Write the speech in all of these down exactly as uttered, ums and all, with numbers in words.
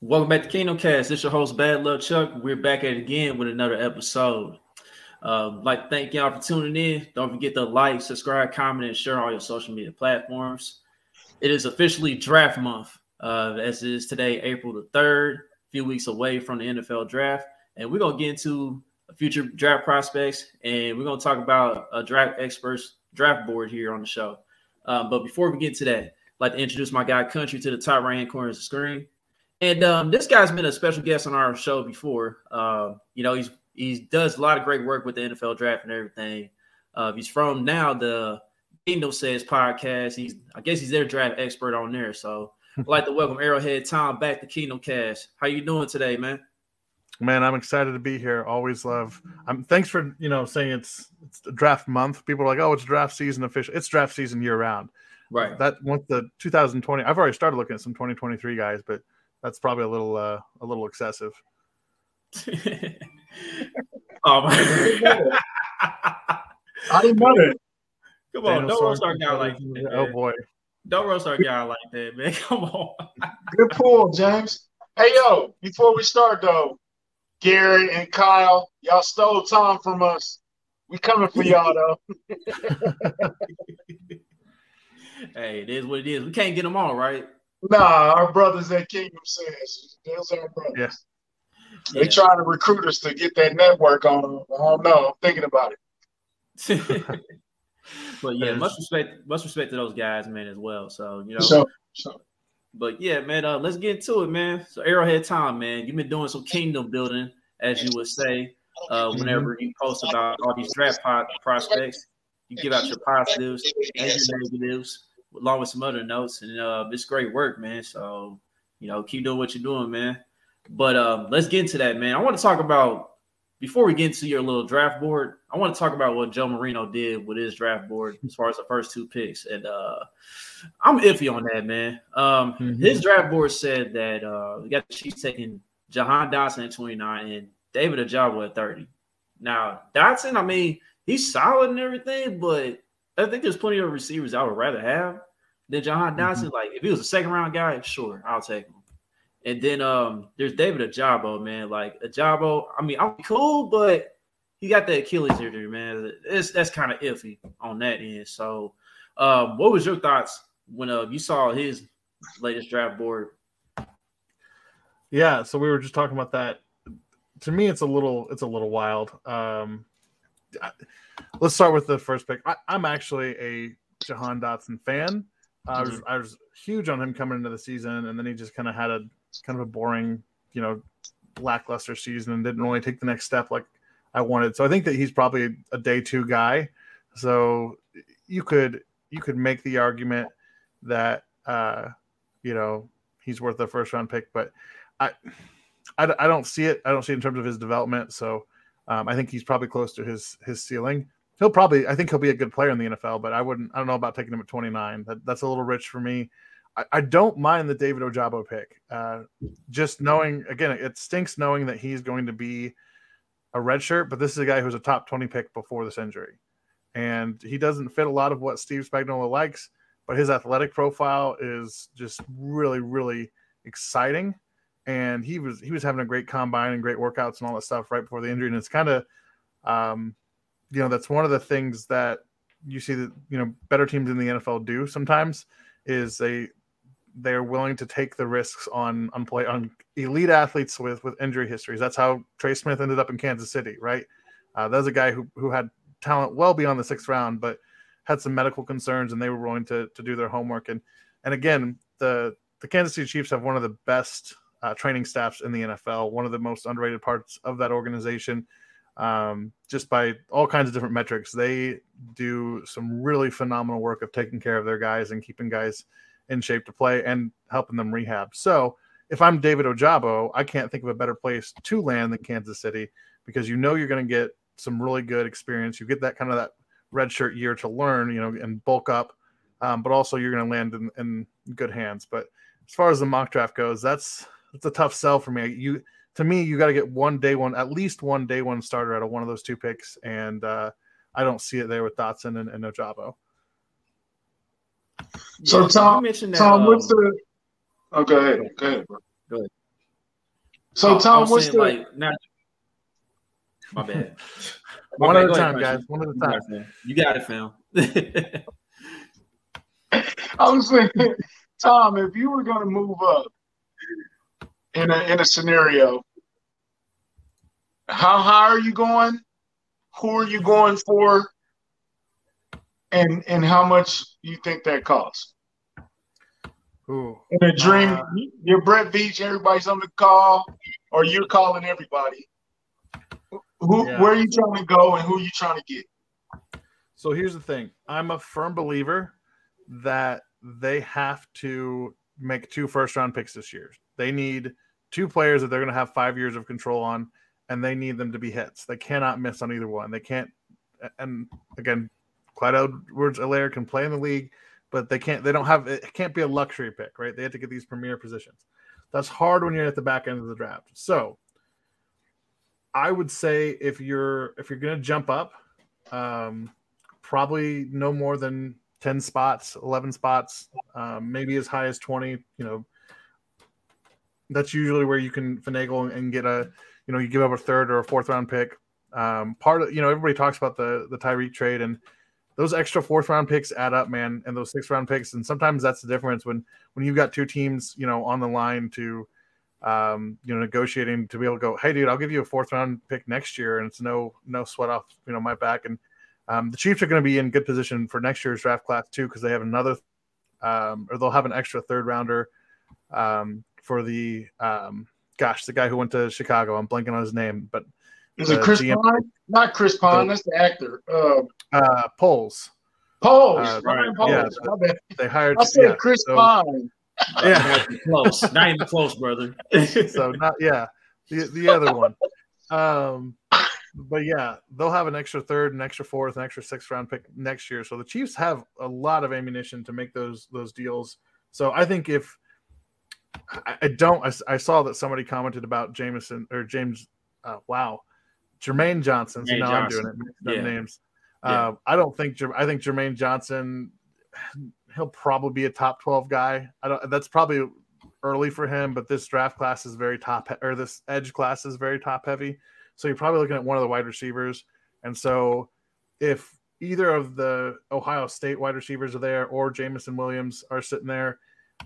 Welcome back to Kingdom Cast. It's your host, Bad Love Chuck. We're back at it again with another episode. Um, like to thank y'all for tuning in. Don't forget to like, subscribe, comment, and share on all your social media platforms. It is officially draft month, uh, as it is today, April the third, a few weeks away from the N F L draft. And we're going to get into future draft prospects, and we're going to talk about a draft experts draft board here on the show. Um, but before we get to that, I'd like to introduce my guy, Country, to the top right-hand corner of the screen. And um, this guy's been a special guest on our show before. Uh, you know, he's he does a lot of great work with the N F L draft and everything. Uh, he's from now the Kingdom Says podcast. He's I guess he's their draft expert on there. So I'd like to welcome Arrowhead Tom back to Kingdom Cast. How you doing today, man? Man, I'm excited to be here. Always love. I'm thanks for you know saying it's it's draft month. People are like, oh, it's draft season official. It's draft season year round. Right. That once the two thousand twenty. I've already started looking at some twenty twenty-three guys, but that's probably a little uh, a little excessive. Oh my God. I didn't know it. Come on, Daniel don't roast our guy like that. Oh, man. Boy. Don't roast our guy like that, man. Come on. Good pull, James. Hey, yo, before we start, though, Gary and Kyle, y'all stole Tom from us. We coming for y'all, though. Hey, it is what it is. We can't get them all, right? Nah, our brothers at Kingdom Says. Those are our brothers. Yeah. They yeah. trying to recruit us to get that network on them. I don't know. I'm thinking about it. But, yeah, much respect much respect to those guys, man, as well. So, you know. Sure, sure. But, yeah, man, uh, let's get into it, man. So, Arrowhead Tom, man, you've been doing some kingdom building, as you would say, uh, whenever you post about all these draft prospects. You give out your positives and your negatives, along with some other notes, and uh, it's great work, man. So, you know, keep doing what you're doing, man. But um, let's get into that, man. I want to talk about, before we get into your little draft board, I want to talk about what Joe Marino did with his draft board as far as the first two picks. And uh, I'm iffy on that, man. Um, mm-hmm. His draft board said that uh, we got the Chiefs taking Jahan Dotson at twenty-nine and David Ojabo at thirty. Now, Dotson, I mean, he's solid and everything, but I think there's plenty of receivers I would rather have than Jahan Dotson. Mm-hmm. Like, if he was a second-round guy, sure, I'll take him. And then um, there's David Ojabo, man. Like, Ojabo, I mean, I'm cool, but he got the Achilles injury, man. It's, that's kind of iffy on that end. So um, what was your thoughts when uh, you saw his latest draft board? Yeah, so we were just talking about that. To me, it's a little it's a little wild. Um I, Let's start with the first pick. I, I'm actually a Jahan Dotson fan. Uh, I, was, I was huge on him coming into the season, and then he just kind of had a kind of a boring, you know, lackluster season and didn't really take the next step like I wanted. So I think that he's probably a day two guy. So you could you could make the argument that uh, you know, he's worth a first round pick, but I, I I don't see it. I don't see it in terms of his development. So um, I think he's probably close to his his ceiling. He'll probably, I think he'll be a good player in the N F L, but I wouldn't, I don't know about taking him at twenty-nine. That, that's a little rich for me. I, I don't mind the David Ojabo pick. Uh, just knowing, again, it stinks knowing that he's going to be a redshirt, but this is a guy who's a top twenty pick before this injury. And he doesn't fit a lot of what Steve Spagnuolo likes, but his athletic profile is just really, really exciting. And he was, he was having a great combine and great workouts and all that stuff right before the injury. And it's kind of, um, you know, that's one of the things that you see that, you know, better teams in the N F L do sometimes is they they are willing to take the risks on on play on elite athletes with with injury histories. That's how Trey Smith ended up in Kansas City, right? Uh, that was a guy who who had talent well beyond the sixth round, but had some medical concerns, and they were willing to to do their homework. And and again, the the Kansas City Chiefs have one of the best uh, training staffs in the N F L, one of the most underrated parts of that organization. Um, just by all kinds of different metrics, they do some really phenomenal work of taking care of their guys and keeping guys in shape to play and helping them rehab. So if I'm David Ojabo, I can't think of a better place to land than Kansas City, because you know you're going to get some really good experience. You get that kind of that redshirt year to learn, you know, and bulk up, um, but also you're going to land in, in good hands. But as far as the mock draft goes, that's that's a tough sell for me. You. To me, you got to get one day one, at least one day one starter out of one of those two picks, and uh, I don't see it there with Dotson and, and Ojabo. So yeah, Tom, that, Tom, um, what's the? Oh, go ahead, go ahead, bro. Go ahead. So Tom, I'm what's the like, now, my bad. My one at a time, guys. One at a time. You got it, fam. I was saying, Tom, if you were going to move up in a in a scenario, how high are you going? Who are you going for? And and how much you think that costs? Ooh. In a dream, uh, you're Brett Veach. Everybody's on the call, or you're calling everybody. Who, yeah. Where are you trying to go, and who are you trying to get? So here's the thing: I'm a firm believer that they have to make two first-round picks this year. They need two players that they're going to have five years of control on, and they need them to be hits. They cannot miss on either one. They can't. And again, Clyde Edwards-Helaire can play in the league, but they can't. They don't have. It can't be a luxury pick, right? They have to get these premier positions. That's hard when you're at the back end of the draft. So I would say if you're if you're going to jump up, um, probably no more than ten spots, eleven spots, um, maybe as high as twenty. You know, that's usually where you can finagle and get a, you know, you give up a third or a fourth round pick. Um, part of, you know, everybody talks about the the Tyreek trade, and those extra fourth round picks add up, man, and those sixth round picks, and sometimes that's the difference when when you've got two teams, you know, on the line to. Um, you know, negotiating to be able to go, hey, dude, I'll give you a fourth round pick next year, and it's no no sweat off, you know, my back. And um, the Chiefs are going to be in good position for next year's draft class too, because they have another, um, or they'll have an extra third rounder um, for the um, gosh, the guy who went to Chicago. I'm blanking on his name, but is it Chris Pond? Not Chris Pond. The, that's the actor. Uh, uh, Poles. Poles. Uh, Ryan Poles. Yeah, so they hired. I said yeah, Chris so, Pond. Yeah, not even close. Not even close, brother. So not yeah, the the other one. Um, but yeah, they'll have an extra third, an extra fourth, an extra sixth round pick next year. So the Chiefs have a lot of ammunition to make those those deals. So I think if I, I don't, I, I saw that somebody commented about Jameson or James. Uh, wow, Jermaine Johnson. So Jermaine now Johnson. I'm doing it. Yeah. Names. Yeah. Uh, I don't think. I think Jermaine Johnson. He'll probably be a top twelve guy. I don't. That's probably early for him, but this draft class is very top, or this edge class is very top heavy. So you're probably looking at one of the wide receivers. And so, if either of the Ohio State wide receivers are there, or Jameson Williams are sitting there,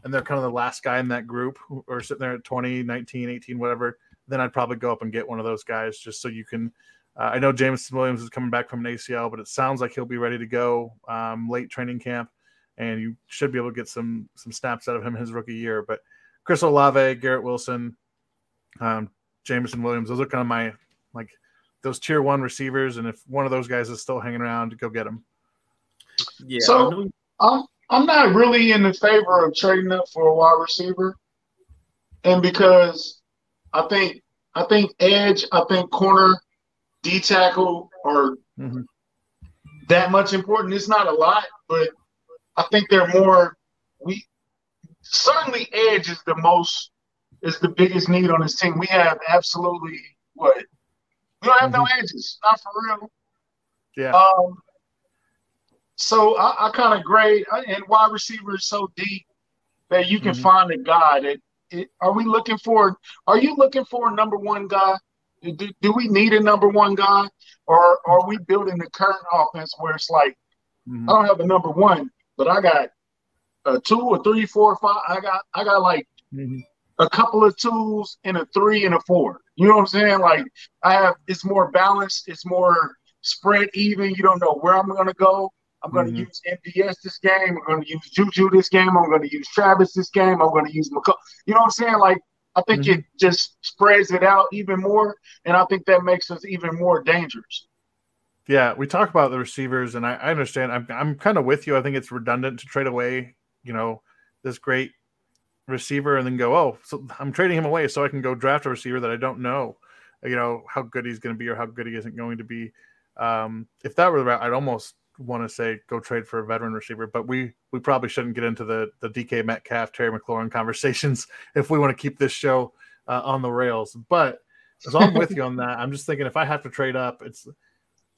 and they're kind of the last guy in that group, or sitting there at twenty, nineteen, eighteen, whatever, then I'd probably go up and get one of those guys just so you can. Uh, I know Jameson Williams is coming back from an A C L, but it sounds like he'll be ready to go um, late training camp. And you should be able to get some some snaps out of him his rookie year. But Chris Olave, Garrett Wilson, um, Jameson Williams, those are kind of my like those tier one receivers. And if one of those guys is still hanging around, go get him. Yeah. So I'm I'm not really in the favor of trading up for a wide receiver, and because I think I think edge, I think corner, D tackle are mm-hmm. that much important. It's not a lot, but I think they're more. We certainly edge is the most is the biggest need on this team. We have absolutely what we don't have mm-hmm. no edges, not for real. Yeah. Um. So I, I kind of grade and wide receiver is so deep that you can mm-hmm. find a guy that. It, are we looking for? Are you looking for a number one guy? Do, do we need a number one guy, or are we building the current offense where it's like mm-hmm. I don't have a number one. But I got a two or three, four, five. I got I got like mm-hmm. a couple of twos and a three and a four. You know what I'm saying? Like I have, it's more balanced. It's more spread even. You don't know where I'm going to go. I'm going to mm-hmm. use M D S this game. I'm going to use Juju this game. I'm going to use Travis this game. I'm going to use McCollum. You know what I'm saying? Like I think mm-hmm. it just spreads it out even more, and I think that makes us even more dangerous. Yeah, we talk about the receivers, and I, I understand. I'm I'm kind of with you. I think it's redundant to trade away, you know, this great receiver and then go, oh, so I'm trading him away so I can go draft a receiver that I don't know, you know, how good he's going to be or how good he isn't going to be. Um, if that were the route, I'd almost want to say go trade for a veteran receiver, but we we probably shouldn't get into the, the D K Metcalf, Terry McLaurin conversations if we want to keep this show uh, on the rails. But so I'm with you on that. I'm just thinking if I have to trade up, it's –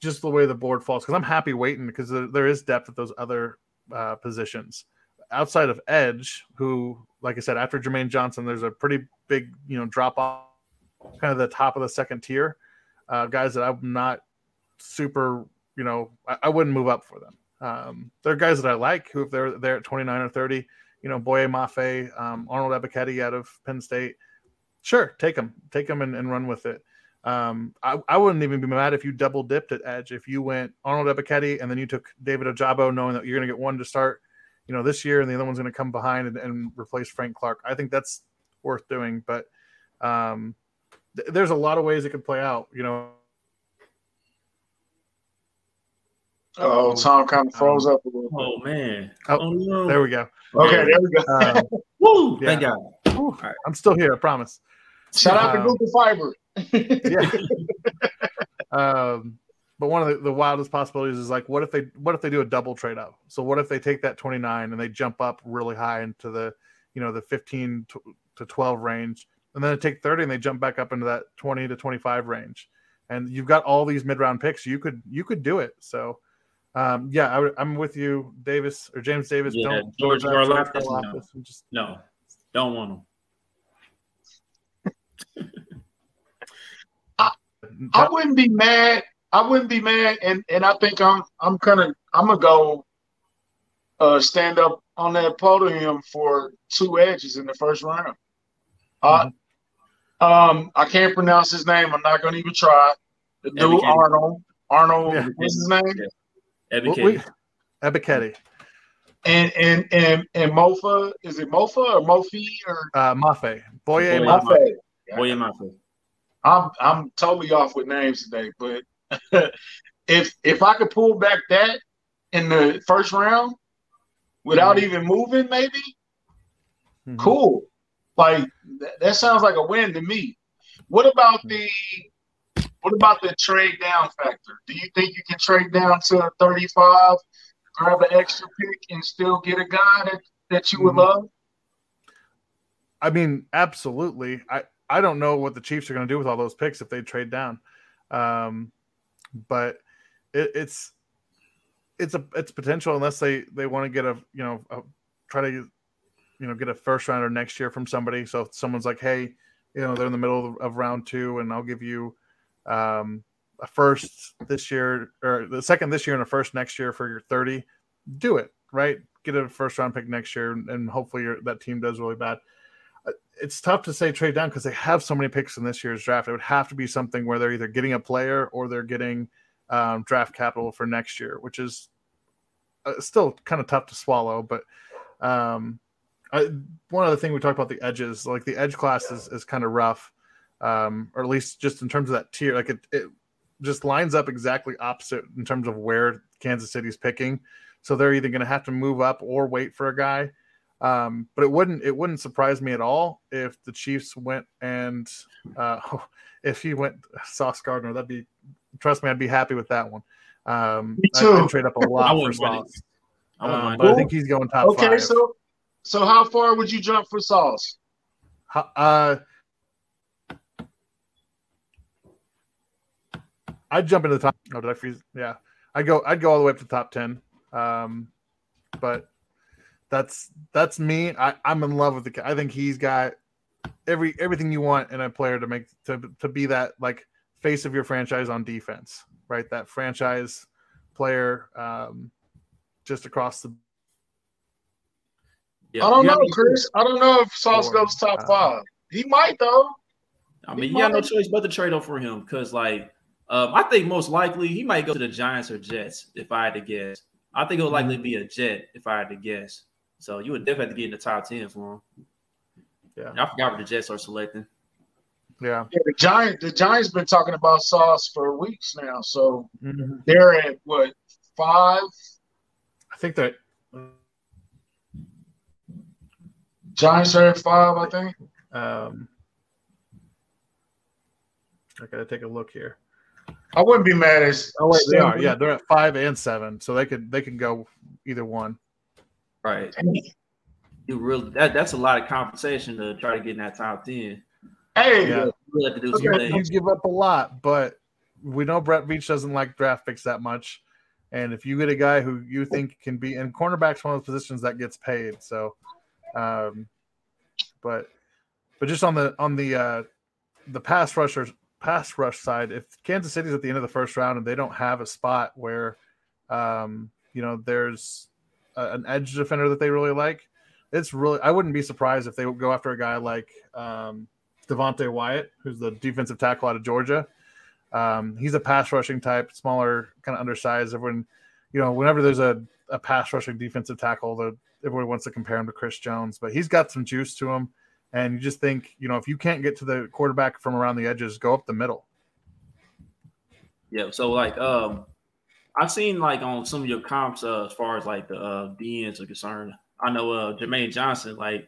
just the way the board falls, because I'm happy waiting because there, there is depth at those other uh, positions outside of edge. Who, like I said, after Jermaine Johnson, there's a pretty big you know drop off kind of the top of the second tier, uh, guys that I'm not super, you know, I, I wouldn't move up for them. Um, they're guys that I like who, if they're there at twenty-nine or thirty, you know, Boye Mafé, um, Arnold Ebiketie out of Penn State. Sure. Take them, take them and, and run with it. Um, I, I wouldn't even be mad if you double dipped at edge. If you went Arnold Ebiketie and then you took David Ojabo, knowing that you're going to get one to start, you know, this year, and the other one's going to come behind and, and replace Frank Clark. I think that's worth doing, but um, th- there's a lot of ways it could play out, you know. Oh, Tom kind of froze um, up a little bit. Oh, man. Oh, oh, no. There we go. Okay, there we go. Um, Woo! Yeah. Thank God. Woo. Right. I'm still here, I promise. Shout um, out to Google Fiber. Yeah. um, but one of the, the wildest possibilities is, like, what if they what if they do a double trade up? So what if they take that twenty-nine and they jump up really high into the, you know, the fifteen to twelve range, and then they take thirty and they jump back up into that twenty to twenty-five range, and you've got all these mid round picks. You could you could do it. So. Um, yeah, I, I'm with you, Davis or James Davis. Yeah, don't George Karlaftis. No. Just... no, don't want him. I, I wouldn't be mad. I wouldn't be mad, and, and I think I'm I'm gonna I'm gonna go uh, stand up on that podium for two edges in the first round. Uh, mm-hmm. um, I can't pronounce his name. I'm not gonna even try. The yeah, dude Arnold. Arnold. Yeah. What's his name? Yeah. Ebiketie. Ebiketie. And and and and Mofa, is it Mofa or Mofi or uh, Mafé? Boye Mafé. Boye Mafé. I'm I'm totally off with names today, but if if I could pull back that in the first round without mm-hmm. even moving, maybe mm-hmm. cool. Like th- that sounds like a win to me. What about the What about the trade down factor? Do you think you can trade down to thirty-five, grab an extra pick, and still get a guy that, that you would mm-hmm. love? I mean, absolutely. I, I don't know what the Chiefs are going to do with all those picks if they trade down. Um, but it, it's it's a it's potential unless they, they want to get a you know a, try to you know get a first rounder next year from somebody. So if someone's like, hey, you know, they're in the middle of, of round two, and I'll give you um a first this year or the second this year and a first next year for your thirty, do it, right? Get a first round pick next year, and hopefully your, that team does really bad. It's tough to say trade down because they have so many picks in this year's draft. It would have to be something where they're either getting a player or they're getting um, draft capital for next year, which is uh, still kind of tough to swallow. But um I, one other thing we talked about, the edges, like the edge class is, is kind of rough. Um, or at least just in terms of that tier, like it, it just lines up exactly opposite in terms of where Kansas City's picking. So they're either going to have to move up or wait for a guy. Um, but it wouldn't it wouldn't surprise me at all if the Chiefs went and uh, if he went Sauce Gardner, that'd be trust me, I'd be happy with that one. Um, me too. I, I'd trade up a lot for Sauce, um, but I think he's going top okay, five. Okay, so so how far would you jump for Sauce? Uh. I'd jump into the top. Oh, did I freeze? Yeah, I'd go. I'd go all the way up to the top ten. Um, but that's that's me. I, I'm in love with the kid. I think he's got every everything you want in a player to make to to be that like face of your franchise on defense, right? That franchise player, um, just across the. Yeah. I don't know, Chris. I don't know if Sauce goes top uh, five. He might though. I mean, he you got no choice but to trade up for him because like. Um, I think most likely he might go to the Giants or Jets if I had to guess. I think it'll likely be a Jet if I had to guess. So you would definitely have to get in the top ten for him. Yeah, I forgot what the Jets are selecting. Yeah, yeah the Giants. The Giants been talking about Sauce for weeks now. So mm-hmm. they're at what five? I think that Giants are at five. I think. Um, I gotta take a look here. I wouldn't be mad as oh wait they are yeah they're at five and seven so they could they can go either one right you really that that's a lot of compensation to try to get in that top ten. Hey, yeah. Really have to do okay. You give up a lot, but we know Brett Veach doesn't like draft picks that much, and if you get a guy who you think can be and cornerback's one of those positions that gets paid, so um, but but just on the on the uh, the pass rushers, pass rush side, if Kansas City's at the end of the first round and they don't have a spot where, um, you know, there's a, an edge defender that they really like, it's really, I wouldn't be surprised if they would go after a guy like um, Devontae Wyatt, who's the defensive tackle out of Georgia. Um, he's a pass rushing type, smaller, kind of undersized. Everyone, you know, whenever there's a, a pass rushing defensive tackle, the, everyone wants to compare him to Chris Jones, but he's got some juice to him. And you just think, you know, if you can't get to the quarterback from around the edges, go up the middle. Yeah. So like, um, I've seen like on some of your comps uh, as far as like the uh, D Ns are concerned. I know uh, Jermaine Johnson, like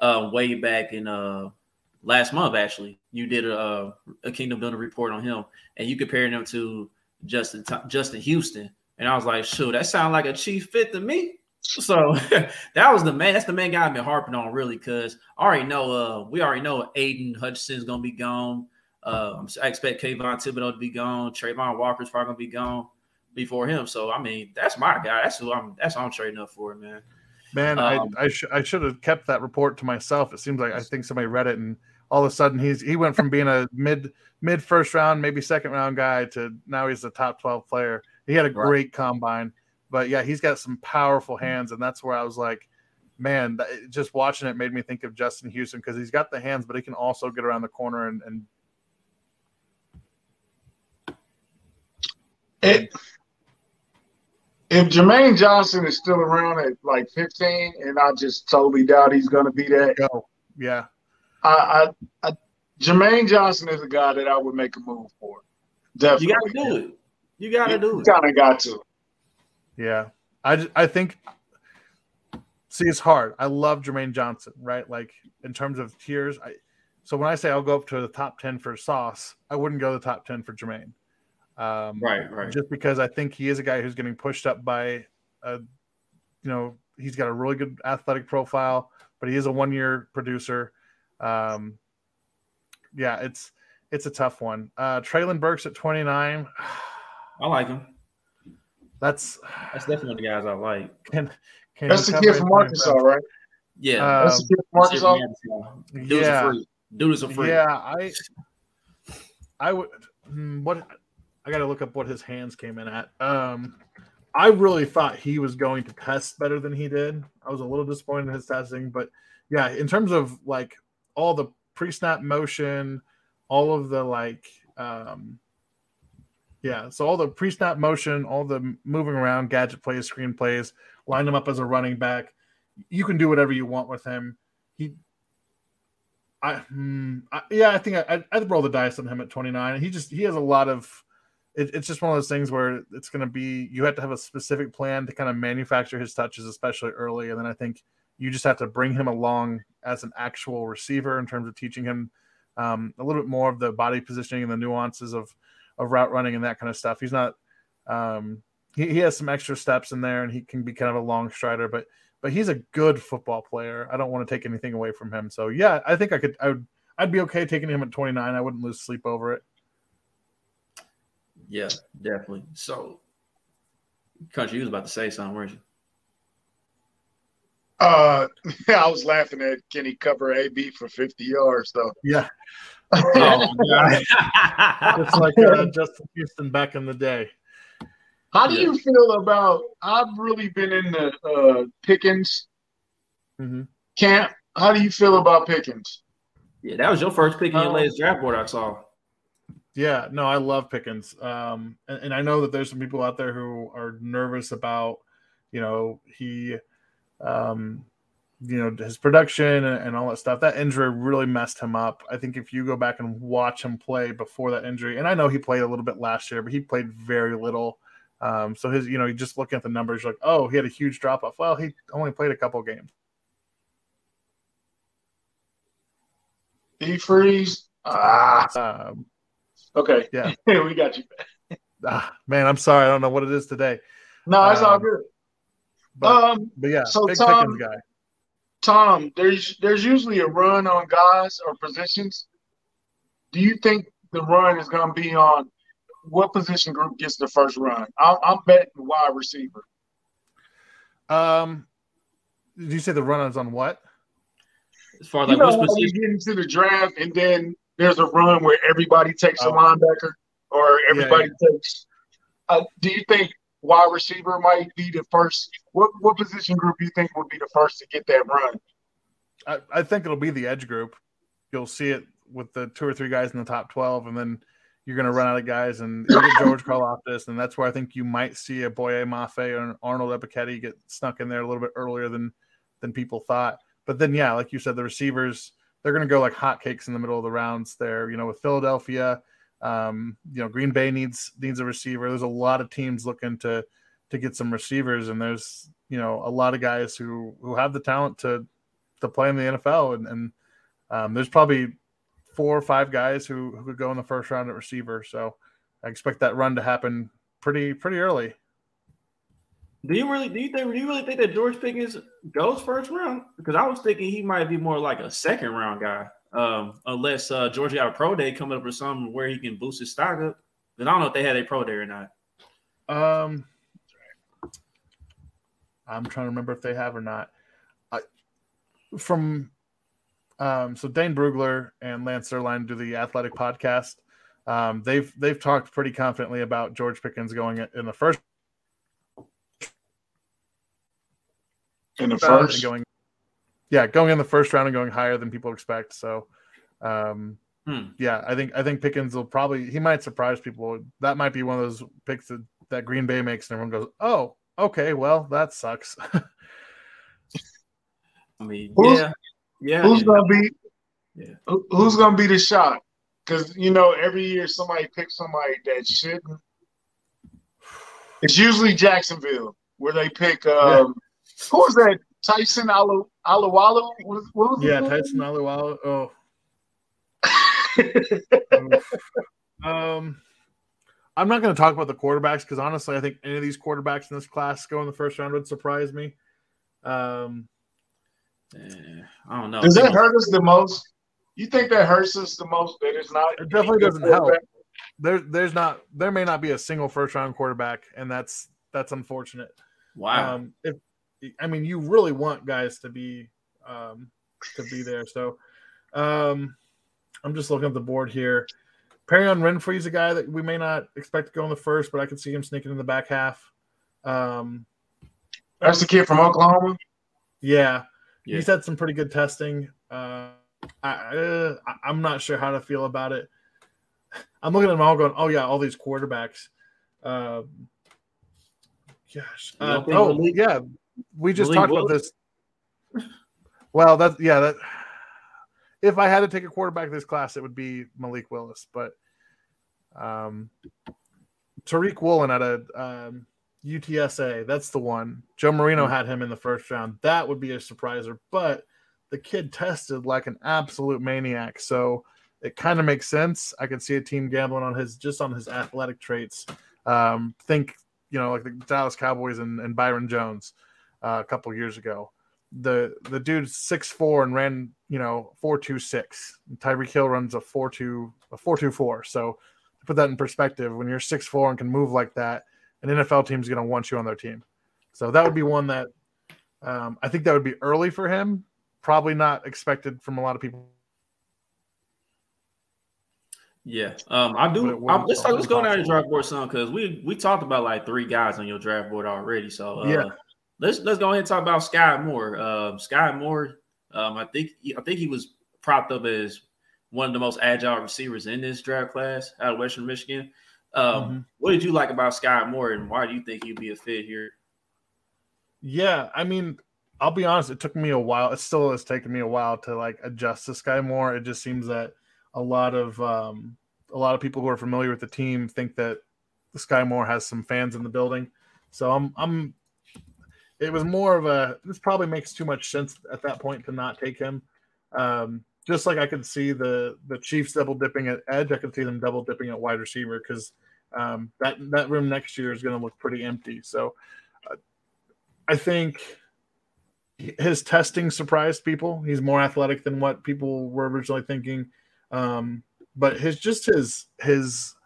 uh, way back in uh, last month, actually, you did a, a Kingdom Building report on him, and you compared him to Justin Justin Houston, and I was like, shoot, that sounds like a cheap fit to me. So that was the man. That's the main guy I've been harping on, really, because I already know. Uh, we already know Aiden Hutchinson's gonna be gone. Uh, I expect Kayvon Thibodeau to be gone. Trayvon Walker's probably gonna be gone before him. So I mean, that's my guy. That's who I'm. That's who I'm trading up for, man. Man, um, I I, sh- I should have kept that report to myself. It seems like I think somebody read it, and all of a sudden he's he went from being a mid mid first round, maybe second round guy to now he's the top twelve player. He had a great right. combine. But, yeah, he's got some powerful hands, and that's where I was like, man, just watching it made me think of Justin Houston because he's got the hands, but he can also get around the corner and, and... It, if Jermaine Johnson is still around at, like, fifteen, and I just totally doubt he's going to be that. Oh, yeah. I, I, I, Jermaine Johnson is a guy that I would make a move for. Definitely. You got to do it. You got to do it. You kind of got to. Yeah, I, I think – see, it's hard. I love Jermaine Johnson, right? Like, in terms of tiers, I, so when I say I'll go up to the top ten for Sauce, I wouldn't go to the top ten for Jermaine. Um, right, right. Just because I think he is a guy who's getting pushed up by, a, you know, he's got a really good athletic profile, but he is a one-year producer. Um, yeah, it's it's a tough one. Uh, Treylon Burks at twenty-nine. I like him. That's that's definitely the guys I like. Can, can that's the kid from Arkansas, right? Yeah, um, that's the kid from Arkansas. Dude's yeah, a freak. Dude is a freak. Yeah, I, I would. What I got to look up what his hands came in at. Um, I really thought he was going to test better than he did. I was a little disappointed in his testing, but yeah, in terms of like all the pre-snap motion, all of the like. Um, Yeah, so all the pre-snap motion, all the moving around, gadget plays, screen plays, line him up as a running back. You can do whatever you want with him. He, I, hmm, I yeah, I think I, I'd roll the dice on him at twenty-nine. He just he has a lot of. It, it's just one of those things where it's going to be you have to have a specific plan to kind of manufacture his touches, especially early, and then I think you just have to bring him along as an actual receiver in terms of teaching him um, a little bit more of the body positioning and the nuances of. of route running and that kind of stuff. He's not um, – he, he has some extra steps in there, and he can be kind of a long strider, but but he's a good football player. I don't want to take anything away from him. So, yeah, I think I could – I would I'd be okay taking him at twenty-nine. I wouldn't lose sleep over it. Yeah, definitely. So, Country, you was about to say something, weren't you? Uh, I was laughing at can he cover A B for fifty yards, though. Yeah. Oh, it's like uh, Justin Houston back in the day. How do yeah. you feel about? I've really been in the uh, Pickens mm-hmm. camp. How do you feel about Pickens? Yeah, that was your first pick in your um, latest draft board I saw. Yeah, no, I love Pickens, um, and, and I know that there's some people out there who are nervous about, you know, he, um, you know, his production and all that stuff. That injury really messed him up. I think if you go back and watch him play before that injury, and I know he played a little bit last year, but he played very little. Um, so his, you know, just looking at the numbers, you're like, oh, he had a huge drop off. Well, he only played a couple of games. He freeze. Ah. Um, okay. Yeah. We got you. ah, man, I'm sorry. I don't know what it is today. No, it's um, all good. But, um, but yeah, so big Tom, Pickens guy. Tom, there's there's usually a run on guys or positions. Do you think the run is going to be on what position group gets the first run? I'm, I'm betting wide receiver. Um, did you say the run is on what? As far as you like, know, which position? You get into the draft and then there's a run where everybody takes oh. a linebacker or everybody yeah, yeah. takes uh, – do you think wide receiver might be the first – what what position group do you think would be the first to get that run? I, I think it'll be the edge group. You'll see it with the two or three guys in the top twelve, and then you're going to run out of guys and you get George Karlaftis, and that's where I think you might see a Boye Mafé or an Arnold Ebiketie get snuck in there a little bit earlier than than people thought. But then, yeah, like you said, the receivers, they're going to go like hotcakes in the middle of the rounds there. You know, with Philadelphia, um, you know, Green Bay needs needs a receiver. There's a lot of teams looking to to get some receivers, and there's, you know, a lot of guys who who have the talent to to play in the N F L, and, and um, there's probably four or five guys who, who could go in the first round at receiver. So I expect that run to happen pretty pretty early. Do you really do you think do you really think that George Pickens goes first round? Because I was thinking he might be more like a second round guy, um, unless uh, George got a pro day coming up or something where he can boost his stock up. Then I don't know if they had a pro day or not. Um, I'm trying to remember if they have or not. I, from um, so Dane Brugler and Lance Zierlein do the Athletic podcast. Um, they've they've talked pretty confidently about George Pickens going in the first. In the first, going, yeah, going in the first round and going higher than people expect. So, um, hmm. yeah, I think I think Pickens will probably he might surprise people. That might be one of those picks that, that Green Bay makes, and everyone goes, "Oh, okay, well that sucks." I mean, who's, yeah, yeah. Who's yeah. gonna be? Yeah. Who, who's gonna be the shot? Because you know, every year somebody picks somebody that shouldn't. It's usually Jacksonville where they pick. Um, yeah. Who was that? Tyson Alu Alualu? What, what was yeah, Tyson Alualu. Oh. um, I'm not going to talk about the quarterbacks because honestly, I think any of these quarterbacks in this class go in the first round would surprise me. Um, eh, I don't know. Does that hurt us the most? You think that hurts us the most? That it's not. It definitely doesn't help. There, there's not. There may not be a single first round quarterback, and that's that's unfortunate. Wow. Um, if I mean, you really want guys to be um, to be there. So um, I'm just looking at the board here. Perrion Renfree is a guy that we may not expect to go in the first, but I could see him sneaking in the back half. Um, That's the kid from Oklahoma? Yeah. yeah. He's had some pretty good testing. Uh, I, uh, I'm not sure how to feel about it. I'm looking at them all going, oh, yeah, all these quarterbacks. Uh, gosh. Uh, oh, yeah. We just Malik talked Willis. about this. Well, that yeah, that if I had to take a quarterback this class, it would be Malik Willis. But um, Tariq Woolen out of um, U T S A, that's the one. Joe Marino had him in the first round. That would be a surpriser. But the kid tested like an absolute maniac, so it kind of makes sense. I could see a team gambling on his just on his athletic traits. Um, think you know like the Dallas Cowboys and, and Byron Jones. Uh, a couple years ago, the the dude six four and ran you know four two six. Tyreek Hill runs a four two a four two four. So to put that in perspective, when you're six four and can move like that, an N F L team's going to want you on their team. So that would be one that um, I think that would be early for him. Probably not expected from a lot of people. Yeah, um, I do. I, let's talk, let's go down your draft board some because we we talked about like three guys on your draft board already. So uh, yeah. Let's let's go ahead and talk about Sky Moore. Um, Sky Moore, um, I think I think he was propped up as one of the most agile receivers in this draft class out of Western Michigan. Um, mm-hmm. What did you like about Sky Moore, and why do you think he'd be a fit here? Yeah, I mean, I'll be honest. It took me a while. It still has taken me a while to like adjust to Sky Moore. It just seems that a lot of um, a lot of people who are familiar with the team think that Sky Moore has some fans in the building. So I'm I'm. It was more of a, this probably makes too much sense at that point to not take him. Um, just like I could see the the Chiefs double dipping at edge, I could see them double dipping at wide receiver because um, that that room next year is going to look pretty empty. So uh, I think his testing surprised people. He's more athletic than what people were originally thinking. Um, but his just his his